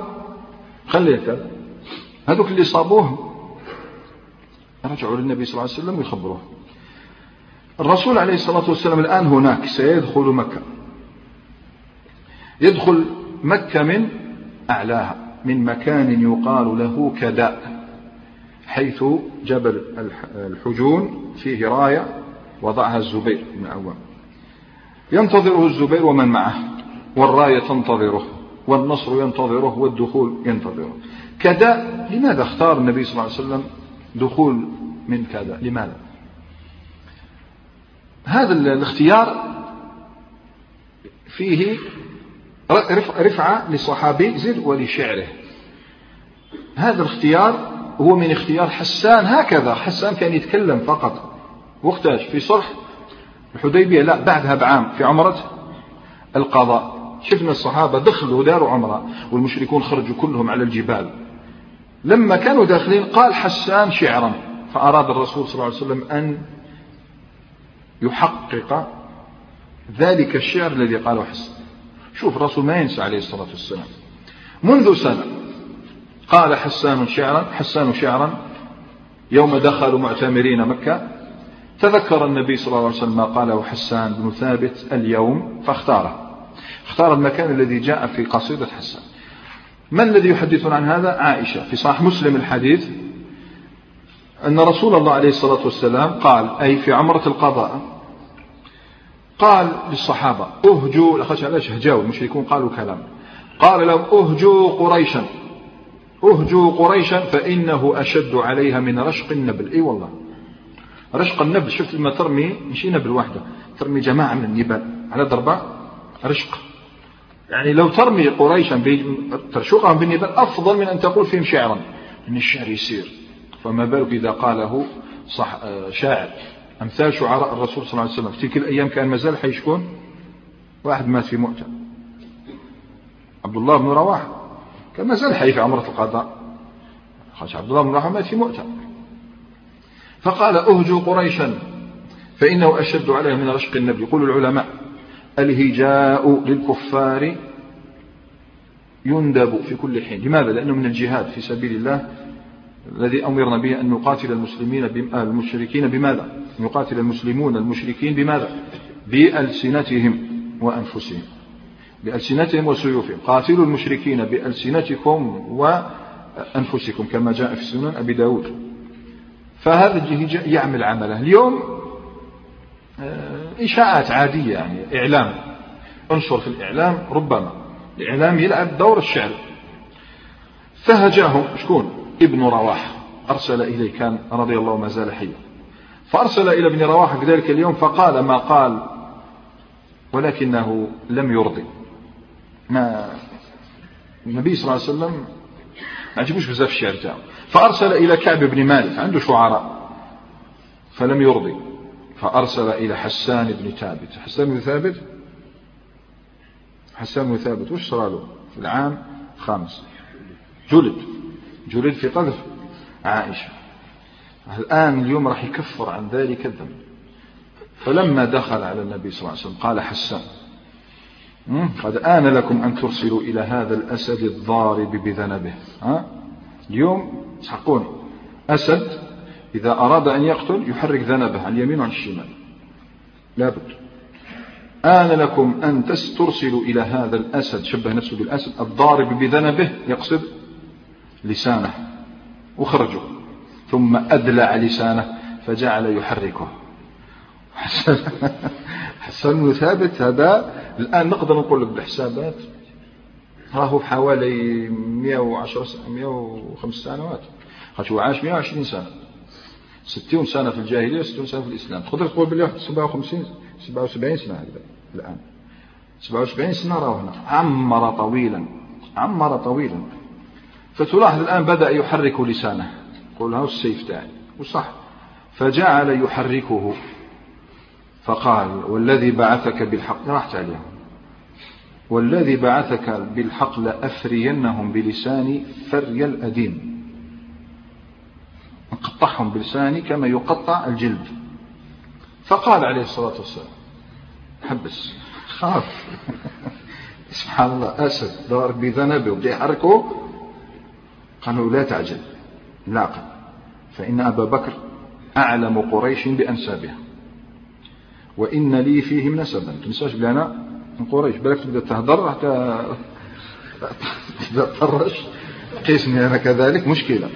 خليته هذوك اللي صابوه رجعوا للنبي صلى الله عليه وسلم ويخبروه. الرسول عليه الصلاة والسلام الآن هناك، سيدخل مكة، يدخل مكة من أعلاها من مكان يقال له كداء، حيث جبل الحجون فيه راية وضعها الزبير بن العوام، ينتظره الزبير ومن معه، والراية تنتظره، والنصر ينتظره، والدخول ينتظره. كداء، لماذا اختار النبي صلى الله عليه وسلم دخول من كداء؟ لماذا هذا الاختيار؟ فيه رفعة لصحابي زيد ولشعره. هذا الاختيار هو من اختيار حسان، هكذا حسان كان يتكلم فقط واختاج في صلح الحديبية، لا بعدها بعام في عمرة القضاء. شفنا الصحابة دخلوا داروا عمرة والمشركون خرجوا كلهم على الجبال، لما كانوا داخلين قال حسان شعرا، فأراد الرسول صلى الله عليه وسلم أن يحقق ذلك الشعر الذي قاله حسان. شوف الرسول ما ينسى عليه الصلاة والسلام، منذ سنة قال حسان شعرا حسان شعرا. يوم دخلوا معتمرين مكة تذكر النبي صلى الله عليه وسلم ما قاله حسان بن ثابت اليوم فاختاره، اختار المكان الذي جاء في قصيدة حسان. من الذي يحدثنا عن هذا؟ عائشة في صحيح مسلم الحديث أن رسول الله عليه الصلاة والسلام قال، أي في عمرة القضاء، قال للصحابة اهجوا، لخش علاش هجاوا المشركون قالوا كلام، قال لهم اهجوا قريشا اهجوا قريشا فإنه أشد عليها من رشق النبل. اي والله رشق النبل، شفت لما ترمي مش نبل واحدة، ترمي جماعة من النبال على ضربة رشق، يعني لو ترمي قريشا ترشقهم بالنبال أفضل من أن تقول فيهم شعرا، إن الشعر يسير، فما بالك إذا قاله صح شاعر أمثال شعراء الرسول صلى الله عليه وسلم في تلك الأيام كان مازال حيشكون. واحد مات في مؤتة، عبد الله بن رواح كان مازال حي في عمرة القضاء، خرج عبد الله بن رواح مات في مؤتة. فقال أهجوا قريشا فإنه أشد عليهم من رشق النبل. يقول العلماء الهجاء للكفار يندب في كل حين. لماذا؟ لأنه من الجهاد في سبيل الله الذي أمرنا به أن نقاتل المسلمين المشركين بماذا؟ نقاتل المسلمون المشركين بماذا؟ بألسنتهم وأنفسهم، بألسنتهم وسيوفهم. قاتلوا المشركين بألسنتكم وأنفسكم كما جاء في سنن أبي داود. فهذا الجهاد يعمل عمله. اليوم إشاعات عادية، يعني إعلام، انشر في الإعلام، ربما الإعلام يلعب دور الشعر. فهجاهم شكون؟ ابن رواح أرسل إليه، كان رضي الله ما زال حيا، فأرسل إلى ابن رواح في ذلك اليوم فقال ما قال، ولكنه لم يرضي. ما النبي صلى الله عليه وسلم ما عجبوش بزاف الشعر تاعو. فأرسل إلى كعب بن مالك، عنده شعراء، فلم يرضي. فأرسل إلى حسان بن ثابت. حسان بن ثابت حسان بن ثابت وش صار له؟ في العام الخامس جلد جلد في قذف عائشة. الآن اليوم راح يكفر عن ذلك الذنب. فلما دخل على النبي صلى الله عليه وسلم قال حسان قد آن لكم أن ترسلوا إلى هذا الأسد الضارب بذنبه. ها؟ اليوم تحقوني أسد إذا أراد أن يقتل يحرك ذنبه عن اليمين وعن الشمال، لابد. آن لكم أن ترسلوا إلى هذا الأسد، شبه نفسه بالأسد، الضارب بذنبه، يقصد لسانه، وخرجه ثم أدلع لسانه فجعل يحركه. حسن ثابت هذا الآن نقدر نقول لك بالحسابات راهو حوالي مئة وعشرة مئة وخمسة سنوات، خاطر هو عاش مئة وعشرين سنة، ستين سنة في الجاهلية وستين سنة في الإسلام. تقدر تقول بالله سبعة وخمسين سبعة وسبعين سنة هكذا الآن، سبعة وسبعين سنة راهو هنا، عمر طويلا عمر طويلا. فتلاحظ الآن بدأ يحرك لسانه، قول هاو السيف تاعي وصح، فجعل يحركه فقال والذي بعثك بالحق، راحت عليهم، والذي بعثك بالحق لأفرينهم بلساني فري الأديم، نقطعهم بلساني كما يقطع الجلد. فقال عليه الصلاة والسلام حبس، خاف. سبحان الله، أسد دار بذنبه وبدأ يحركه. قالوا لا تعجل لاقم، فإن أبا بكر أعلم قريش بأنسابها وإن لي فيهم نسبا. تنساش بلي أنا من قريش، بالك تبدأ تهدر حتى تبدأ تطرش، قيسني أنا كذلك، مشكلة.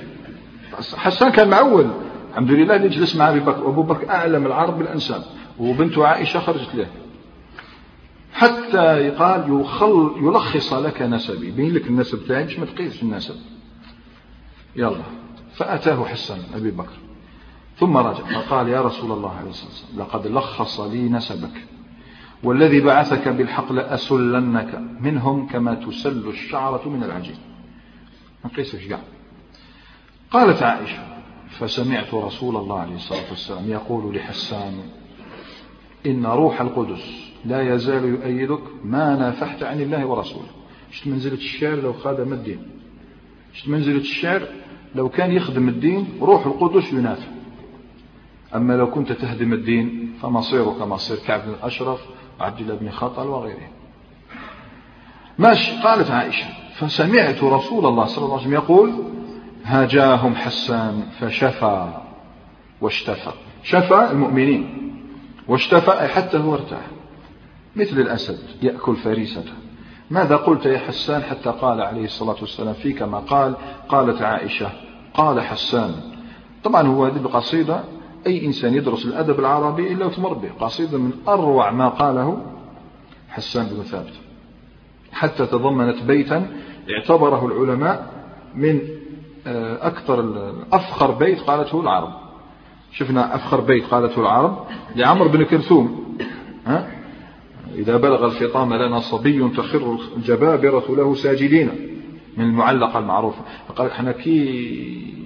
حسان كان معول الحمد لله اللي جلس مع أبي بكر، وأبو بكر أعلم العرب بالأنساب، وبنت عائشة خرجت له حتى يقال يخل يلخص لك نسبي، بين لك النسب تاعي باش ما تقيسش النسب. يلا فأتاه حسان أبي بكر ثم رجع فقال يا رسول الله عليه الصلاة والسلام لقد لخص لي نسبك، والذي بعثك بالحق لأسلنك منهم كما تسل الشعرة من العجين، ما قيسش قاع. قالت عائشة فسمعت رسول الله عليه الصلاة والسلام يقول لحسان إن روح القدس لا يزال يؤيدك ما نافحت عن الله ورسوله. شت منزلة الشعر لو خادم الدين، شت منزلة الشعر لو كان يخدم الدين، روح القدس ينافع. أما لو كنت تهدم الدين فمصيرك مصير كعب بن الأشرف وعبد الله بن خطل وغيره. ماشي. قالت عائشة فسمعت رسول الله صلى الله عليه وسلم يقول هاجاهم حسان فشفى واشتفى. شفى المؤمنين، واشتفى حتى هو ارتاح، مثل الأسد يأكل فريسته. ماذا قلت يا حسان؟ حتى قال عليه الصلاة والسلام فيك ما قال. قالت عائشة قال حسان. طبعا هو هذه القصيدة أي إنسان يدرس الأدب العربي إلا وتمر به، قصيدة من أروع ما قاله حسان بن ثابت، حتى تضمنت بيتا اعتبره العلماء من أكثر أفخر بيت قالته العرب. شفنا أفخر بيت قالته العرب لعمرو بن كلثوم، ها؟ إذا بلغ الفطام لنا صبي تخر الجبابرة له ساجدين، من المعلقة المعروفة. فقال احنا كي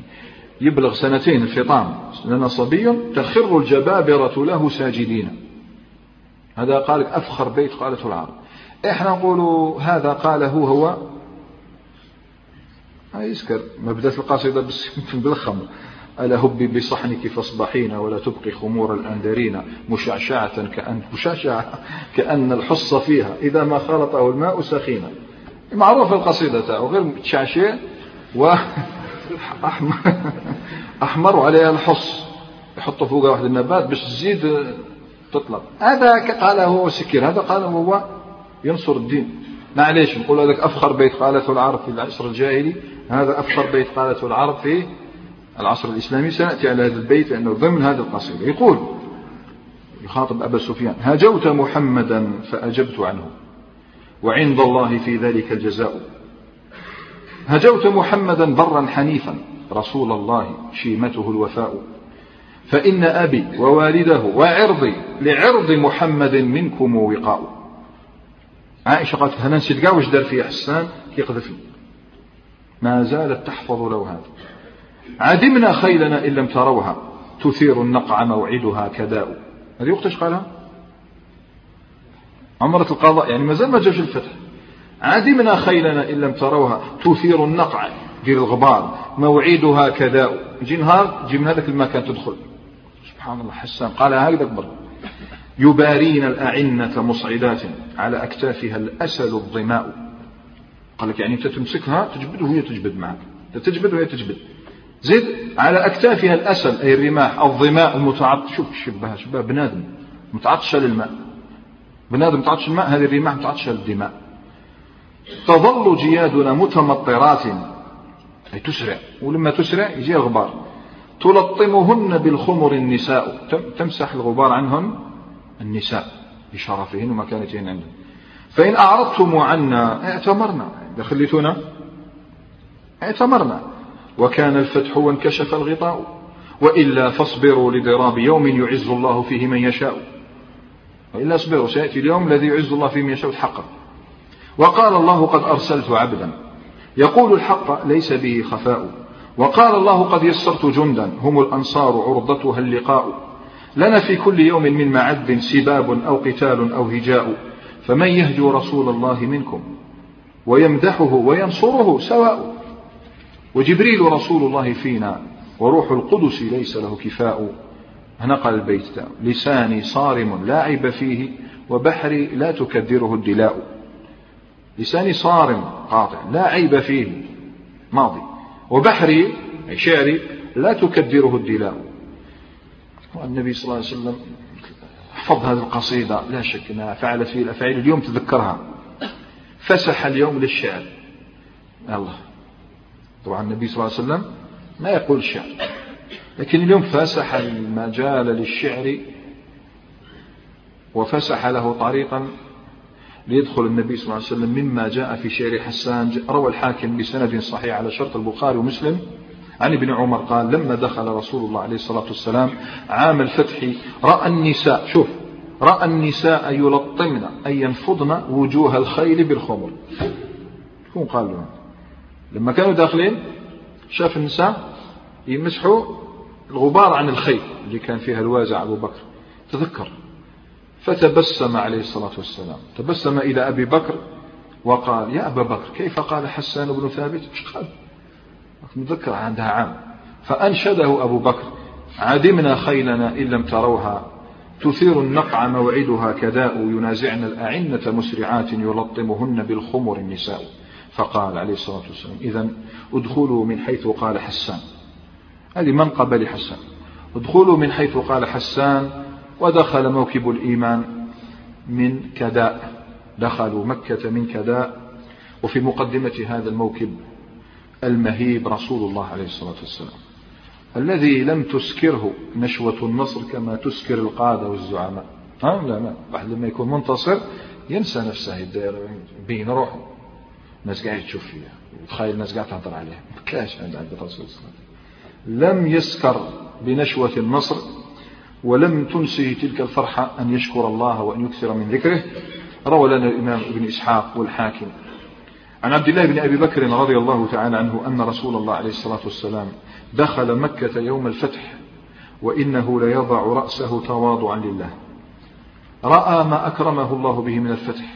يبلغ سنتين الفطام لنا صبي تخر الجبابرة له ساجدين. هذا قال أفخر بيت قالته العرب. إحنا نقول هذا قاله هو يسكر مبدأ القصيدة بالخمر. ألا هبي بصحنك فاصبحين ولا تبقي خمور الأندرين مشعشعة كأن, مشعشعة كأن الحص فيها إذا ما خلطه الماء سخينا. معروف القصيدة تاعه غير متشعشع وأحمر عليها الحص يحطوا فوقها واحد النبات باش تزيد تطلق. هذا قاله هو سكير، هذا قاله هو ينصر الدين. معليش نقول هذاك أفخر بيت قالته العرب في العصر الجاهلي، هذا أفخر بيت قالته العرب في العصر الإسلامي. سنأتي على هذا البيت لأنه ضمن هذه القصيدة. يقول يخاطب أبا سفيان: هاجوت محمدا فأجبت عنه وعند الله في ذلك الجزاء. هجوت محمدا برا حنيفا رسول الله شيمته الوفاء، فإن أبي ووالده وعرضي لعرض محمد منكم وقاء. عائشة قالت هنا نسيت كاع واش دار فيه حسان كي قذفني، ما زالت تحفظ له هذا. عدمنا خيلنا إن لم تروها تثير النقع موعدها كداء. هذه وقتاش قالها؟ عمرة القضاء، يعني مازال ما جاش الفتح. عدمنا خيلنا إن لم تروها تثير النقع دير الغبار موعدها كداء. يجي نهار يجي من هذاك المكان تدخل. سبحان الله حسان قالها هكذا كبر. يبارين الأعنة مصعدات على أكتافها الأسل الظماء. قال لك يعني أنت تمسكها تجبد وهي تجبد معك، تجبد وهي تجبد. زد على أكتافها الأسل أي الرماح الظماء المتعطشة. شوف شبه شبه بنادم متعطشة للماء، بنادم متعطش الماء، هذه الرماح متعطشة للدماء. تظل جيادنا متمطرات أي تسرع، ولما تسرع يجي غبار. تلطمهن بالخمر النساء، تمسح الغبار عنهن النساء بشرفهن ومكانتهن عندهن. فإن أعرضتم عنا اعتمرنا، إذا خليتونا اعتمرنا، وكان الفتح وانكشف الغطاء، وإلا فاصبروا لضراب يوم يعز الله فيه من يشاء. وإلا اصبروا سيأتي اليوم الذي يعز الله فيه من يشاء حقا. وقال الله قد أرسلت عبدا يقول الحق ليس به خفاء، وقال الله قد يسرت جندا هم الأنصار عرضتها اللقاء. لنا في كل يوم من معد سباب أو قتال أو هجاء، فمن يهجو رسول الله منكم ويمدحه وينصره سواء، وجبريل رسول الله فينا وروح القدس ليس له كفاء. هنا قال البيت لساني صارم لا عيب فيه وبحري لا تكدره الدلاء. لساني صارم قاطع لا عيب فيه ماضي، وبحري أي شعري لا تكدره الدلاء. والنبي صلى الله عليه وسلم حفظ هذه القصيدة لا شك أنها فعلت فيه الأفعال. اليوم تذكرها فسح اليوم للشعر الله. طبعا النبي صلى الله عليه وسلم ما يقول الشعر، لكن اليوم فسح المجال للشعر وفسح له طريقا ليدخل النبي صلى الله عليه وسلم. مما جاء في شعر حسان روى الحاكم بسند صحيح على شرط البخاري ومسلم عن ابن عمر قال: لما دخل رسول الله عليه الصلاة والسلام عام الفتح رأى النساء، شوف، رأى النساء يلطمن أي ينفضن وجوه الخيل بالخمر. شو قال لهم؟ لما كانوا داخلين شاف النساء يمسحوا الغبار عن الخيل اللي كان فيها الوازع أبو بكر، تذكر فتبسم عليه الصلاة والسلام، تبسم إلى أبي بكر وقال: يا أبا بكر كيف قال حسان بن ثابت؟ ايش قال؟ متذكر عندها عام. فأنشده أبو بكر: عدمنا خيلنا إن لم تروها تثير النقع موعدها كداء، ينازعن الأعنة مسرعات يلطمهن بالخمر النساء. فقال عليه الصلاة والسلام: إذن ادخلوا من حيث قال حسان. هذه منقبة لحسان. ادخلوا من حيث قال حسان. ودخل موكب الإيمان من كداء، دخلوا مكة من كداء. وفي مقدمة هذا الموكب المهيب رسول الله عليه الصلاة والسلام الذي لم تسكره نشوة النصر كما تسكر القادة والزعماء. ها لا لا، واحد لما يكون منتصر ينسى نفسه الدائرة بين روحه، الناس قاعد تشوف فيها وتخيل الناس قاعد تهضر عليها. كاش عند عبد الرسول صلى الله عليه وسلم لم يسكر بنشوة النصر، ولم تنسه تلك الفرحة أن يشكر الله وأن يكثر من ذكره. روى لنا الإمام ابن إسحاق والحاكم عن عبد الله بن أبي بكر رضي الله تعالى عنه أن رسول الله عليه الصلاة والسلام دخل مكة يوم الفتح وإنه ليضع رأسه تواضعا لله، رأى ما أكرمه الله به من الفتح،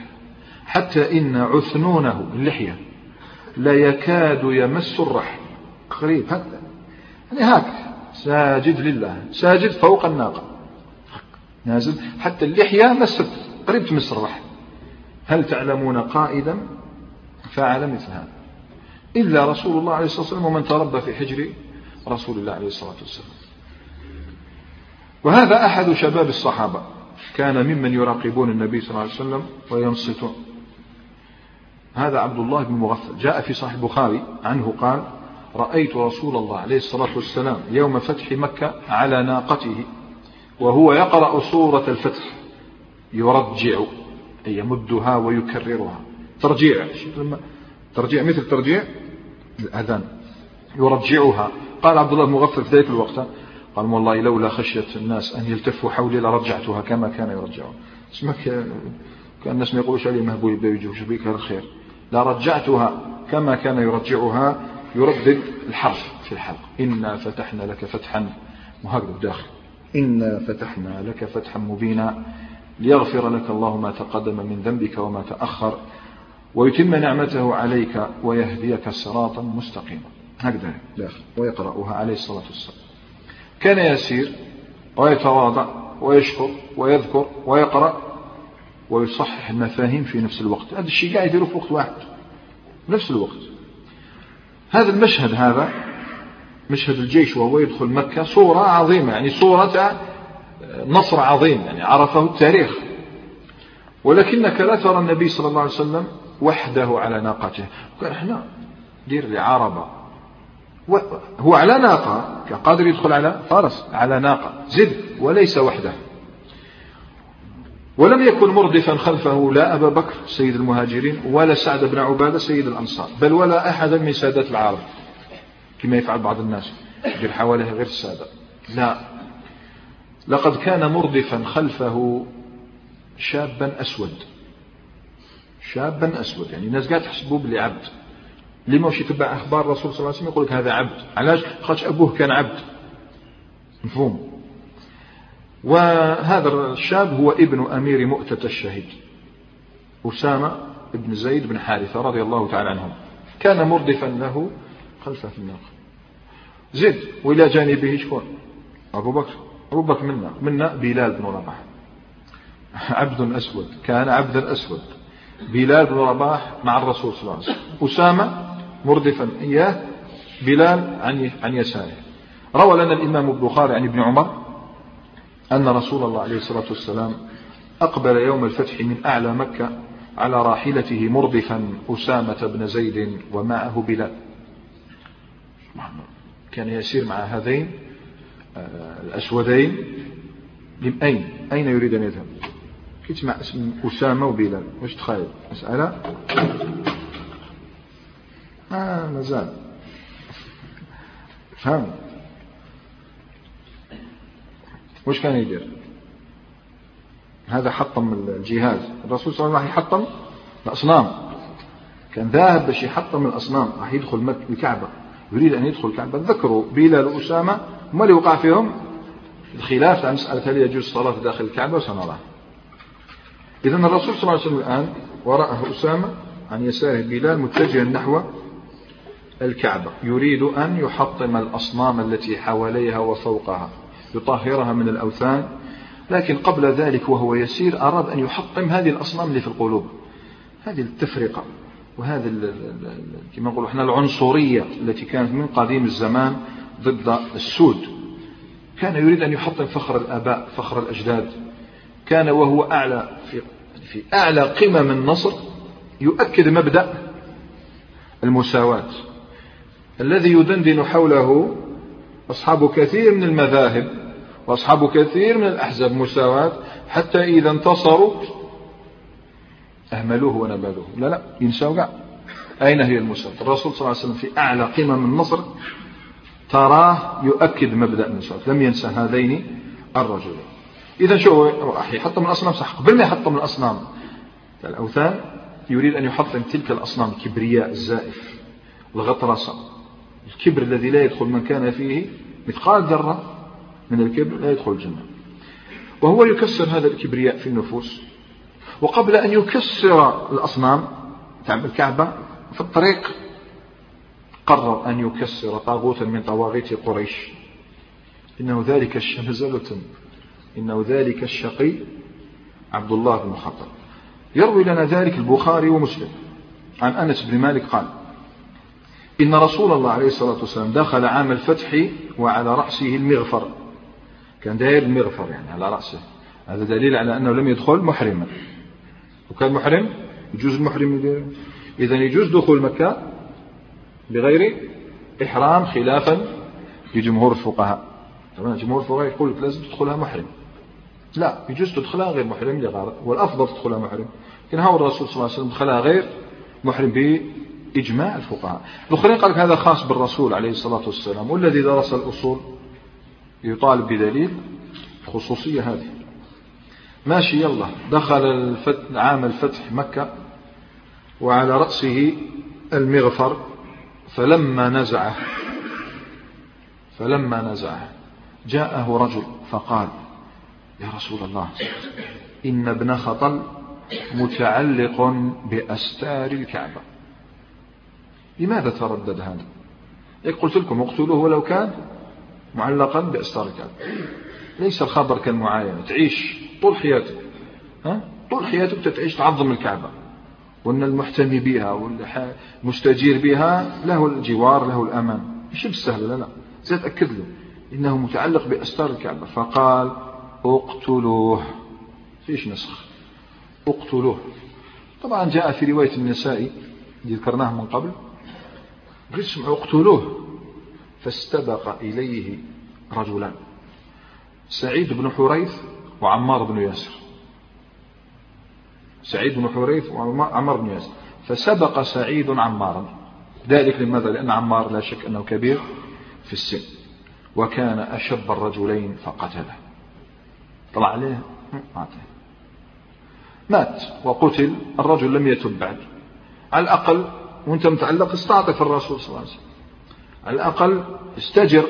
حتى إن عثنونه اللحية لا يكاد يمس الرحم، قريب هكذا يعني هكذا، ساجد لله، ساجد فوق الناقة، نازل حتى اللحية مست قريب تمس الرحم. هل تعلمون قائدا فعل مثل هذا إلا رسول الله عليه الصلاة والسلام ومن تربى في حجر رسول الله عليه الصلاة والسلام. وهذا أحد شباب الصحابة، كان ممن يراقبون النبي صلى الله عليه وسلم وينصتون. هذا عبد الله بن مغفل، جاء في صحيح البخاري عنه قال: رأيت رسول الله عليه الصلاة والسلام يوم فتح مكة على ناقته وهو يقرأ سورة الفتح، يرجع أي يمدها ويكررها، ترجيع ترجيع مثل ترجيع الأذان، يرجعها. قال عبد الله بن مغفل في ذلك الوقت: قال والله لولا خشية الناس أن يلتفوا حولي لرجعتها كما كان يرجعون. اسمك كان الناس ما يقولوش عليه مهبول بيجوش بيك الخير، لرجعتها كما كان يرجعها، يردد الحرف في الحلق، إنا فتحنا لك فتحا، وهكذا الداخل، إنا فتحنا لك فتحا مبينا ليغفر لك الله ما تقدم من ذنبك وما تأخر ويتم نعمته عليك ويهديك صراطا مستقيما، هكذا داخل، ويقرأها عليه الصلاة والسلام. كان يسير ويتواضع ويشكر ويذكر ويقرأ ويصحح المفاهيم في نفس الوقت. هذا الشيء قاعد يديره في وقت واحد نفس الوقت. هذا المشهد، هذا مشهد الجيش وهو يدخل مكة، صورة عظيمة، يعني صورة نصر عظيم، يعني عرفه التاريخ. ولكنك لا ترى النبي صلى الله عليه وسلم وحده على ناقته، احنا دير العربة، هو على ناقة كقادر يدخل على فرس، على ناقة زد، وليس وحده. ولم يكن مردفا خلفه لا أبا بكر سيد المهاجرين ولا سعد بن عبادة سيد الأنصار، بل ولا أحدا من سادات العرب كما يفعل بعض الناس غير حواليه غير السادة، لا، لقد كان مردفا خلفه شابا أسود، شابا أسود، يعني الناس قاعد تحسبوه بالعبد. لما ماهوش يتبع أخبار الرسول صلى الله عليه وسلم يقول لك هذا عبد، علاش؟ خاطر أبوه كان عبد، مفهوم. وهذا الشاب هو ابن أمير مؤتة الشهيد، أسامة بن زيد بن حارثة رضي الله تعالى عنهم، كان مردفا له خلفه في الناقة زيد، وإلى جانبه شكون؟ أبو بكر، أبو بكر منا منا بلال بن رباح، عبد أسود، كان عبدا أسود، بلال بن رباح مع الرسول صلى الله عليه وسلم، أسامة مردفا إياه، بلال عن عن يساره. روى لنا الإمام البخاري عن ابن عمر أن رسول الله عليه الصلاة والسلام أقبل يوم الفتح من أعلى مكة على راحلته مردفا أسامة بن زيد ومعه بلال. كان يسير مع هذين الأسودين لمأين؟ أين يريد أن يذهب؟ كيتسمع اسم أسامة وبلال واش تخيل؟ مسألة آه مازال فهم. واش كان يدير؟ هذا حطم الجهاز، الرسول صلى الله عليه وسلم يحطم الأصنام، كان ذاهب باش يحطم الأصنام، راح يدخل الكعبة، يريد أن يدخل الكعبة. ذكروا بلال وأسامة هما اللي وقع فيهم الخلاف تاع مسألة هل يجوز الصلاة داخل الكعبة وسنراه. إذا الرسول صلى الله عليه وسلم الآن وراءه أسامة، عن يساره بلال، متجها نحو الكعبة، يريد أن يحطم الأصنام التي حواليها وفوقها، يطهرها من الأوثان. لكن قبل ذلك وهو يسير أراد أن يحطم هذه الأصنام اللي في القلوب، هذه التفرقة وهذه كما نقولوا احنا العنصرية التي كانت من قديم الزمان ضد السود. كان يريد أن يحطم فخر الآباء، فخر الأجداد. كان وهو أعلى في في أعلى قمم النصر يؤكد مبدأ المساواة الذي يدندن حوله أصحاب كثير من المذاهب وأصحاب كثير من الأحزاب، مساواة، حتى إذا انتصروا أهملوه ونبلوه، لا لا ينسوا قاع أين هي المساواة. الرسول صلى الله عليه وسلم في أعلى قمم النصر تراه يؤكد مبدأ المساواة، لم ينسى هذين الرجلين. إذا شو راح يحطم الأصنام، صح، قبل ما يحطم الأصنام الأوثان يريد أن يحطم تلك الأصنام، الكبرياء الزائف، الغطرسة، الكبر الذي لا يدخل من كان فيه مثقال ذرة من الكبر لا يدخل الجنة. وهو يكسر هذا الكبرياء في النفوس. وقبل أن يكسر الأصنام تعب الكعبة في الطريق قرر أن يكسر طاغوتا من طواغيت قريش، إنه ذلك الشمزلة، إنه ذلك الشقي عبد الله بن خطل. يروي لنا ذلك البخاري ومسلم عن أنس بن مالك قال: إن رسول الله عليه الصلاة والسلام دخل عام الفتح وعلى رأسه المغفر، كان داير المغفر يعني على رأسه، هذا دليل على أنه لم يدخل محرما، وكان محرم يجوز المحرم، إذن يجوز دخول مكة بغير إحرام خلافا لجمهور الفقهاء. طبعا جمهور الفقهاء يقول لك لازم تدخلها محرم، لا يجوز تدخلها غير محرم لغرض، والأفضل تدخلها محرم، لكن هو الرسول صلى الله عليه وسلم دخلها غير محرم بإجماع الفقهاء. الآخرين قال لك هذا خاص بالرسول عليه الصلاة والسلام، والذي درس الأصول يطالب بدليل الخصوصية هذه. ماشي، يلا دخل الفتح عام الفتح مكة وعلى رأسه المغفر، فلما نزعه فلما نزعه جاءه رجل فقال: يا رسول الله، إن ابن خطل متعلق بأستار الكعبة، لماذا تردد هذا؟ قلت لكم اقتلوه ولو كان معلقا بأستار الكعبة. ليس الخبر كالمعاينة، تعيش طول حياتك ها؟ طول حياتك تتعيش تعظم الكعبة، وأن المحتمي بها والمستجير بها له الجوار له الأمان، مش بالسهل، لا لا، سأتأكد له إنه متعلق بأستار الكعبة. فقال: اقتلوه. فيش نسخ اقتلوه. طبعا جاء في رواية النسائي اللي ذكرناها من قبل قلت سمعوا اقتلوه، فاستبق إليه رجلان، سعيد بن حريث وعمار بن ياسر، سعيد بن حريث وعمار بن ياسر، فسبق سعيد عمارا. ذلك لماذا؟ لأن عمار لا شك أنه كبير في السن، وكان أشب الرجلين فقتله، طلع عليه مات وقتل. الرجل لم يتب بعد، على الأقل وانت متعلق استعطف الرسول صلى الله عليه وسلم، على الأقل استجر،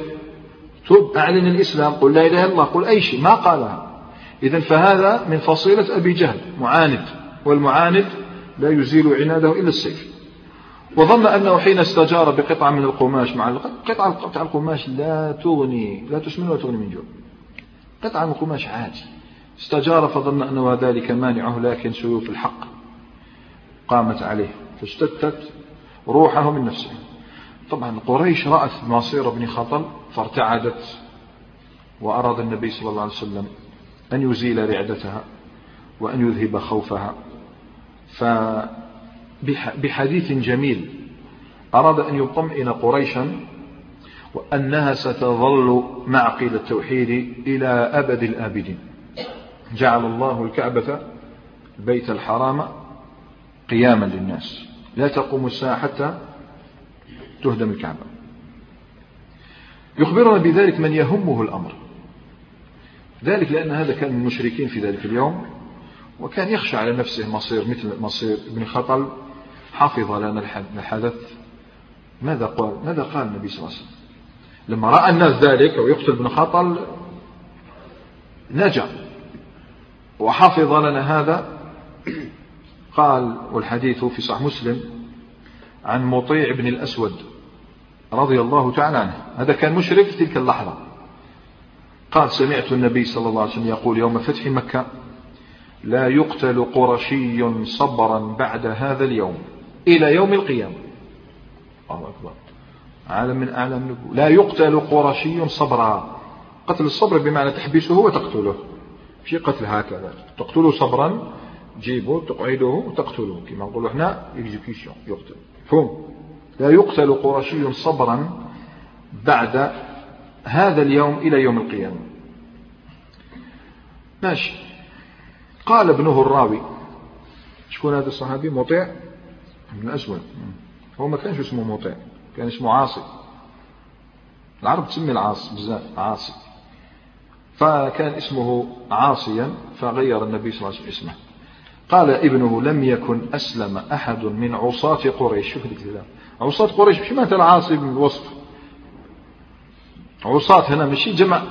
تب، أعلن الإسلام، قل لا إله إلا الله، قل أي شيء، ما قالها. إذن فهذا من فصيلة أبي جهل، معاند، والمعاند لا يزيل عناده إلا السيف. وظن أنه حين استجار بقطعة من القماش مع القطعة، قطعة القماش لا تغني، لا تسمن ولا تغني من جوع، قطعة من القماش عادي، استجار فظن أنه ذلك مانعه، لكن سيوف الحق قامت عليه فاشتتت روحه من نفسه. طبعا قريش رأت مصير بن خطل فارتعدت، وأراد النبي صلى الله عليه وسلم أن يزيل رعدتها وأن يذهب خوفها، فبحديث جميل أراد أن يطمئن قريشا وأنها ستظل معقل التوحيد إلى أبد الآبدين. جعل الله الكعبة البيت الحرام قياما للناس، لا تقوم الساعة حتى تهدم الكعبة. يخبرنا بذلك من يهمه الأمر، ذلك لأن هذا كان من المشركين في ذلك اليوم، وكان يخشى على نفسه مصير مثل مصير ابن خطل. حافظ لنا الحدث، ماذا قال ماذا قال النبي صلى الله عليه وسلم لما رأى الناس ذلك ويقتل ابن خطل؟ نجا وحافظ لنا هذا. قال، والحديث في صحيح مسلم، عن مطيع بن الأسود رضي الله تعالى عنه، هذا كان مشرك في تلك اللحظة، قال: سمعت النبي صلى الله عليه وسلم يقول يوم فتح مكة: لا يقتل قرشي صبرا بعد هذا اليوم إلى يوم القيامة. الله أكبر، عالم من أعلام نبوه. لا يقتل قرشي صبرا، قتل الصبر بمعنى تحبسه وتقتله، في قتل هكذا، تقتله صبرا، جيبه تقعده وتقتله، كما نقول احنا اكزيكيشن، يقتل. فهم لا يقتل قرشي صبرا بعد هذا اليوم إلى يوم القيامة. ماشي. قال ابنه الراوي، شكون هذا الصحابي؟ مطيع بن أسود، هو ما كانش اسمه مطيع، كان اسمه عاصي، العرب تسمي العاص بزاف عاصي، فكان اسمه عاصيا فغير النبي صلى الله عليه وسلم اسمه. قال ابنه لم يكن أسلم أحد من عصاة قريش. شوف الكلام، عصاة قريش مش معناتها العاصي بالوصف، عصاة هنا مش جمع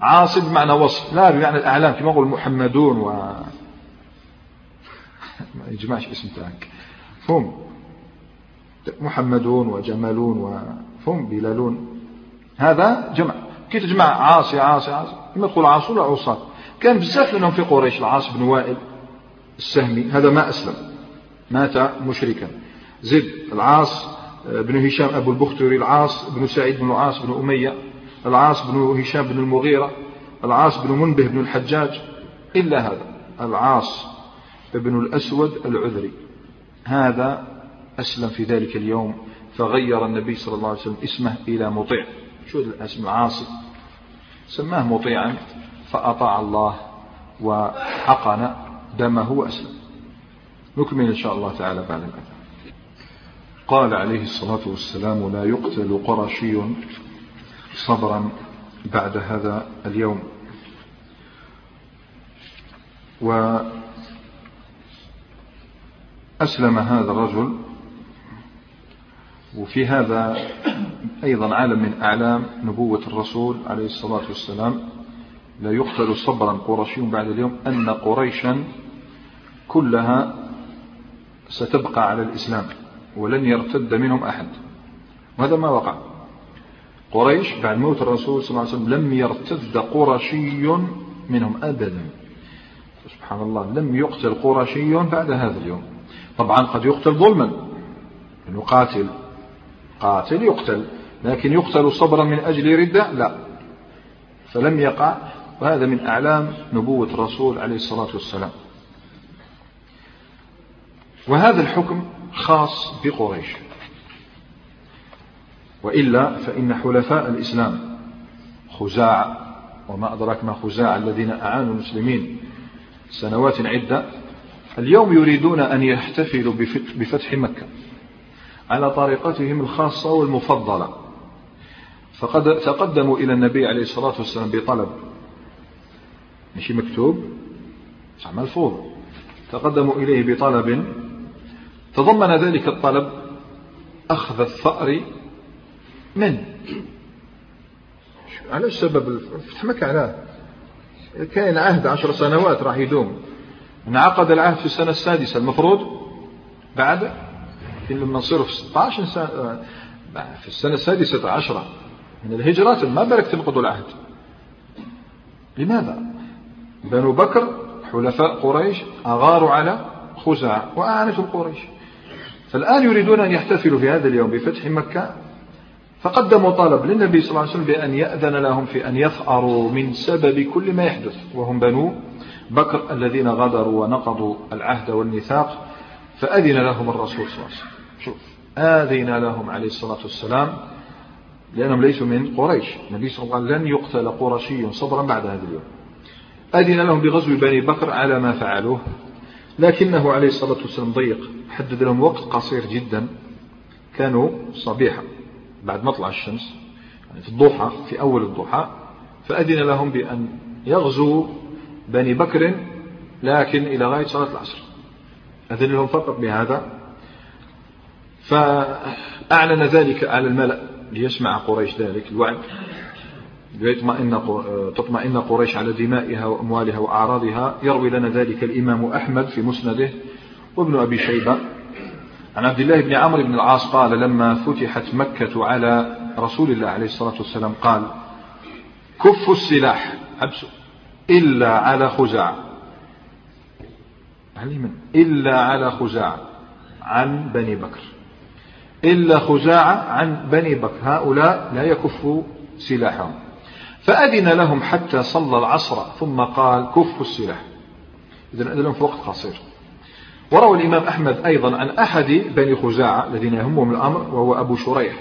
عاصي بمعنى وصف، لا بمعنى الأعلام كما يقول محمدون و ما يجمعش اسم تاعك، فهم محمدون وجمالون وفهم بلالون، هذا جمع. كي تجمع عاصي عاصي عاصي لما تقول عاصي ولا عصاة؟ كان بزاف لأنهم في قريش، العاص بن وائل السهمي هذا ما أسلم مات مشركا، زيد العاص بن هشام أبو البختري، العاص بن سعيد بن العاص بن أمية، العاص بن هشام بن المغيرة، العاص بن منبه بن الحجاج، إلا هذا العاص بن الأسود العذري هذا أسلم في ذلك اليوم، فغير النبي صلى الله عليه وسلم اسمه إلى مطيع. شو الاسم العاصي؟ سماه مطيعا فأطاع الله وحقن دمه وأسلم. نكمل إن شاء الله تعالى بعد الأذان. قال عليه الصلاة والسلام: لا يقتل قرشي صبرا بعد هذا اليوم. وأسلم هذا الرجل، وفي هذا أيضا علم من أعلام نبوة الرسول عليه الصلاة والسلام، لا يقتل صبرا قرشي بعد اليوم، أن قريشا كلها ستبقى على الإسلام ولن يرتد منهم أحد، وهذا ما وقع. قريش بعد موت الرسول صلى الله عليه وسلم لم يرتد قرشي منهم أبدا، سبحان الله، لم يقتل قرشي بعد هذا اليوم. طبعا قد يقتل ظلما، أنه قاتل قاتل يقتل، لكن يقتل صبرا من أجل ردة لا، فلم يقع. وهذا من أعلام نبوة الرسول عليه الصلاة والسلام. وهذا الحكم خاص بقريش، وإلا فإن حلفاء الإسلام خزاع وما أدراك ما خزاع الذين أعانوا المسلمين سنوات عدة، اليوم يريدون أن يحتفلوا بفتح مكة على طريقتهم الخاصة والمفضلة، فقد تقدموا إلى النبي عليه الصلاة والسلام بطلب، ماشي مكتوب عمل فوضى، تقدموا إليه بطلب تضمن ذلك الطلب أخذ الثأر من على السبب فتح مكة، على كان عهد عشر سنوات راح يدوم، انعقد العهد في السنة السادسة المفروض بعد لما نصير في ستة عشر سنة، في السنة السادسة عشرة من الهجرة ما بالك تنقضوا العهد. لماذا؟ بنو بكر حلفاء قريش أغاروا على خزاع وأعانتهم قريش، فالآن يريدون أن يحتفلوا في هذا اليوم بفتح مكة، فقدموا طلب للنبي صلى الله عليه وسلم بأن يأذن لهم في أن يثأروا من سبب كل ما يحدث، وهم بنو بكر الذين غدروا ونقضوا العهد والميثاق، فأذن لهم الرسول صلى الله عليه وسلم. شوف، آذن لهم عليه الصلاة والسلام لأنهم ليسوا من قريش، النبي صلى الله عليه وسلم لن يقتل قرشي صبرا بعد هذا اليوم، أذن لهم بغزو بني بكر على ما فعلوه، لكنه عليه الصلاة والسلام ضيق، حدد لهم وقت قصير جدا، كانوا صبيحة بعد مطلع الشمس يعني في الضحى، في أول الضحى، فأذن لهم بأن يغزو بني بكر لكن إلى غاية صلاة العصر، أذن لهم فقط بهذا. فأعلن ذلك على الملأ ليسمع قريش ذلك الوعد، ليطمئن تطمئن قريش على دمائها وأموالها وأعراضها. يروي لنا ذلك الإمام أحمد في مسنده وابن أبي شيبة عن عبد الله بن عمرو بن العاص قال: لما فتحت مكة على رسول الله عليه الصلاة والسلام قال: كفوا السلاح، حبسوا، إلا على خزاع، إلا على خزاع عن بني بكر، إلا خزاع عن بني بكر، هؤلاء لا يكفوا سلاحهم. فأذن لهم حتى صلى العصر ثم قال: كفوا السلاح. إذن أذن لهم في وقت قصير. وروى الإمام أحمد أيضا عن أحد بني خزاعة الذين يهمهم الأمر وهو أبو شريح،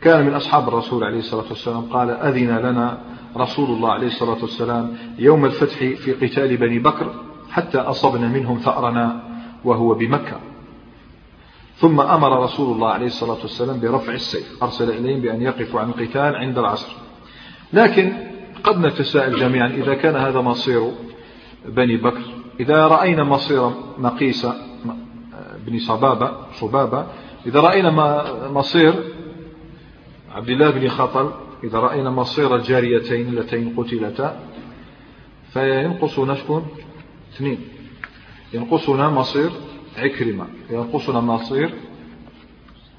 كان من أصحاب الرسول عليه الصلاة والسلام، قال: أذن لنا رسول الله عليه الصلاة والسلام يوم الفتح في قتال بني بكر حتى أصبنا منهم ثأرنا وهو بمكة، ثم أمر رسول الله عليه الصلاة والسلام برفع السيف، أرسل إليهم بأن يقفوا عن القتال عند العصر. لكن قد نتساءل جميعا إذا كان هذا مصير بني بكر إذا رأينا مصير مقيس بن صبابة صبابة إذا رأينا مصير عبد الله بن خطل، إذا رأينا مصير الجاريتين اللتين قتلتا فينقصنا شكون؟ اثنين. ينقصنا مصير عكرمة، ينقصنا مصير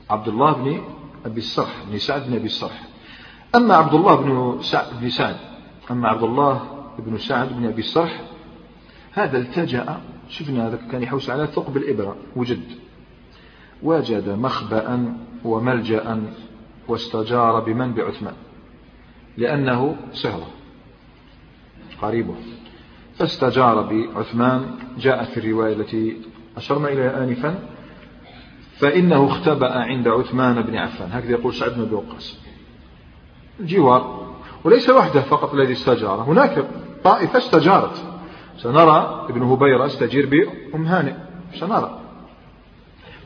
عبد الله بن أبي السرح بن سعد بن أبي السرح. أما عبد الله بن سعد بن سعد أما عبد الله بن سعد بن أبي السرح هذا التجأ، شفنا هذا كان يحوس على ثقب الإبرة، وجد وجد مخبأ وملجأ واستجار بمن؟ بعثمان، لأنه سهرة قريبه، فاستجار بعثمان. جاء في الرواية التي أشرنا إليها آنفا فإنه اختبأ عند عثمان بن عفان، هكذا يقول سعد بن أبي وقاص الجوار. وليس وحده فقط الذي استجار، هناك طائفة استجارت، سنرى ابن هبيرة استجير بأم هانئ، سنرى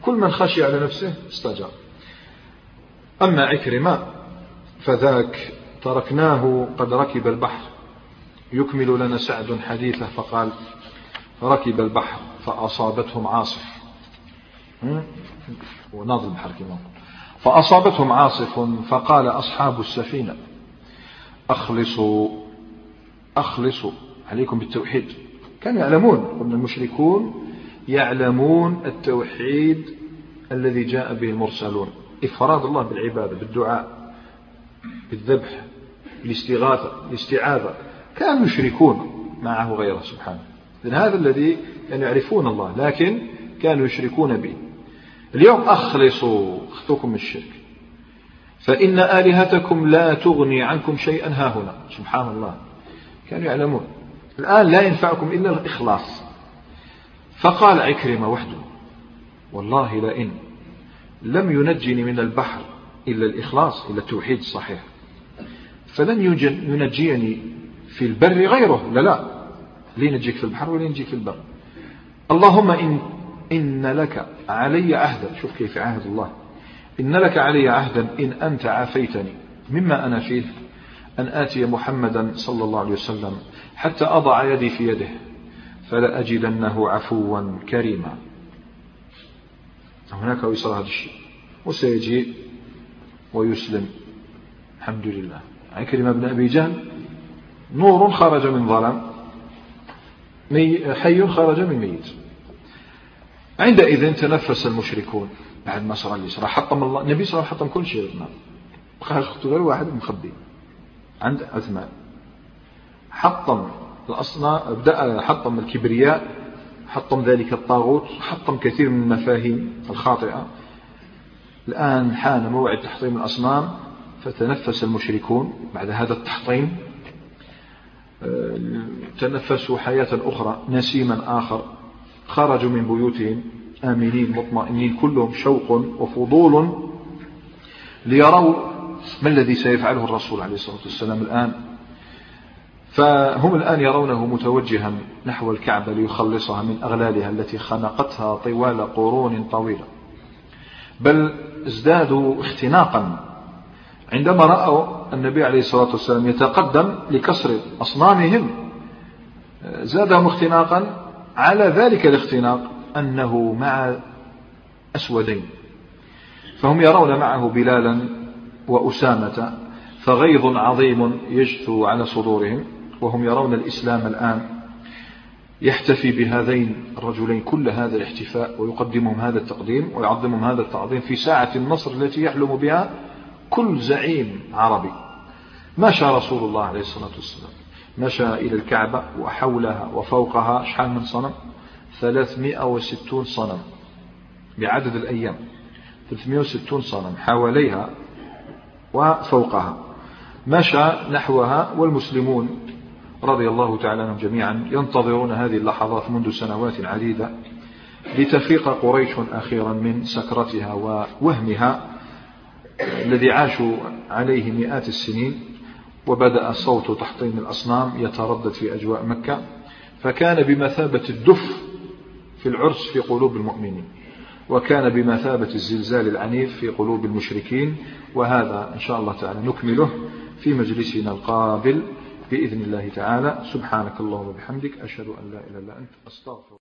كل من خشي على نفسه استجار. أما عكرمة فذاك تركناه قد ركب البحر، يكمل لنا سعد حديثه فقال ركب البحر فأصابتهم عاصف ونظر البحر كما فأصابتهم عاصف فقال أصحاب السفينة أخلصوا أخلصوا عليكم بالتوحيد. كانوا يعلمون، قلنا المشركون يعلمون التوحيد الذي جاء به المرسلون، إفراد الله بالعبادة بالدعاء بالذبح بالاستغاثة بالاستعاذة، كانوا يشركون معه غيره سبحانه، لأن هذا الذي كانوا يعرفون الله لكن كانوا يشركون به. اليوم أخلصوا أخذوكم من الشرك، فإن آلهتكم لا تغني عنكم شيئا هاهنا. سبحان الله، كانوا يعلمون الآن لا ينفعكم إلا الإخلاص. فقال عكرمة وحده والله لئن لم ينجني من البحر إلا الإخلاص إلا التوحيد الصحيح فلن ينجيني في البر غيره. لا لا لين ينجيك في البحر ولين ينجيك في البر. اللهم إن, إن لك علي عهدا، شوف كيف عهد الله، إن لك علي عهدا إن أنت عافيتني مما أنا فيه أن آتي محمدا صلى الله عليه وسلم حتى أضع يدي في يده فلا أجدنه عفوا كريما. هناك ويصل هذا الشيء وسيجي ويسلم الحمد لله. عكرمة بن أبي جهل نور خرج من ظلام، حي خرج من ميت. عندئذ تنفس المشركون بعد ما صار اللي صار، حطم الله النبي صلى الله عليه وسلم كل شيء، بقى خطوا غير واحد مخبي عند عثمان. حطم الأصنام، بدأ حطم الكبرياء، حطم ذلك الطاغوت، حطم كثير من المفاهيم الخاطئة. الآن حان موعد تحطيم الأصنام، فتنفس المشركون بعد هذا التحطيم، تنفسوا حياة أخرى، نسيما آخر. خرجوا من بيوتهم آمنين مطمئنين، كلهم شوق وفضول ليروا ما الذي سيفعله الرسول عليه الصلاة والسلام الآن. فهم الآن يرونه متوجها نحو الكعبة ليخلصها من أغلالها التي خنقتها طوال قرون طويلة، بل ازدادوا اختناقا عندما رأوا النبي عليه الصلاة والسلام يتقدم لكسر أصنامهم. زادهم اختناقا على ذلك الاختناق أنه مع أسودين، فهم يرون معه بلالا وأسامة، فغيظ عظيم يجثو على صدورهم، وهم يرون الإسلام الآن يحتفي بهذين الرجلين كل هذا الاحتفاء ويقدمهم هذا التقديم ويعظمهم هذا التعظيم في ساعة النصر التي يحلم بها كل زعيم عربي. مشى رسول الله عليه الصلاة والسلام، مشى إلى الكعبة وحولها وفوقها شحال من صنم؟ ثلاثمائة وستين صنم بعدد الأيام، ثلاثمائة وستين صنم حواليها وفوقها. مشى نحوها والمسلمون رضي الله تعالى عنهم جميعا ينتظرون هذه اللحظات منذ سنوات عديدة لتفيق قريش أخيرا من سكرتها ووهمها الذي عاشوا عليه مئات السنين. وبدأ صوت تحطيم الأصنام يتردد في أجواء مكة، فكان بمثابة الدف في العرس في قلوب المؤمنين، وكان بمثابة الزلزال العنيف في قلوب المشركين. وهذا إن شاء الله تعالى نكمله في مجلسنا القابل، بإذن الله تعالى. سبحانك اللهم وبحمدك، أشهد أن لا إله إلا أنت، أستغفرك.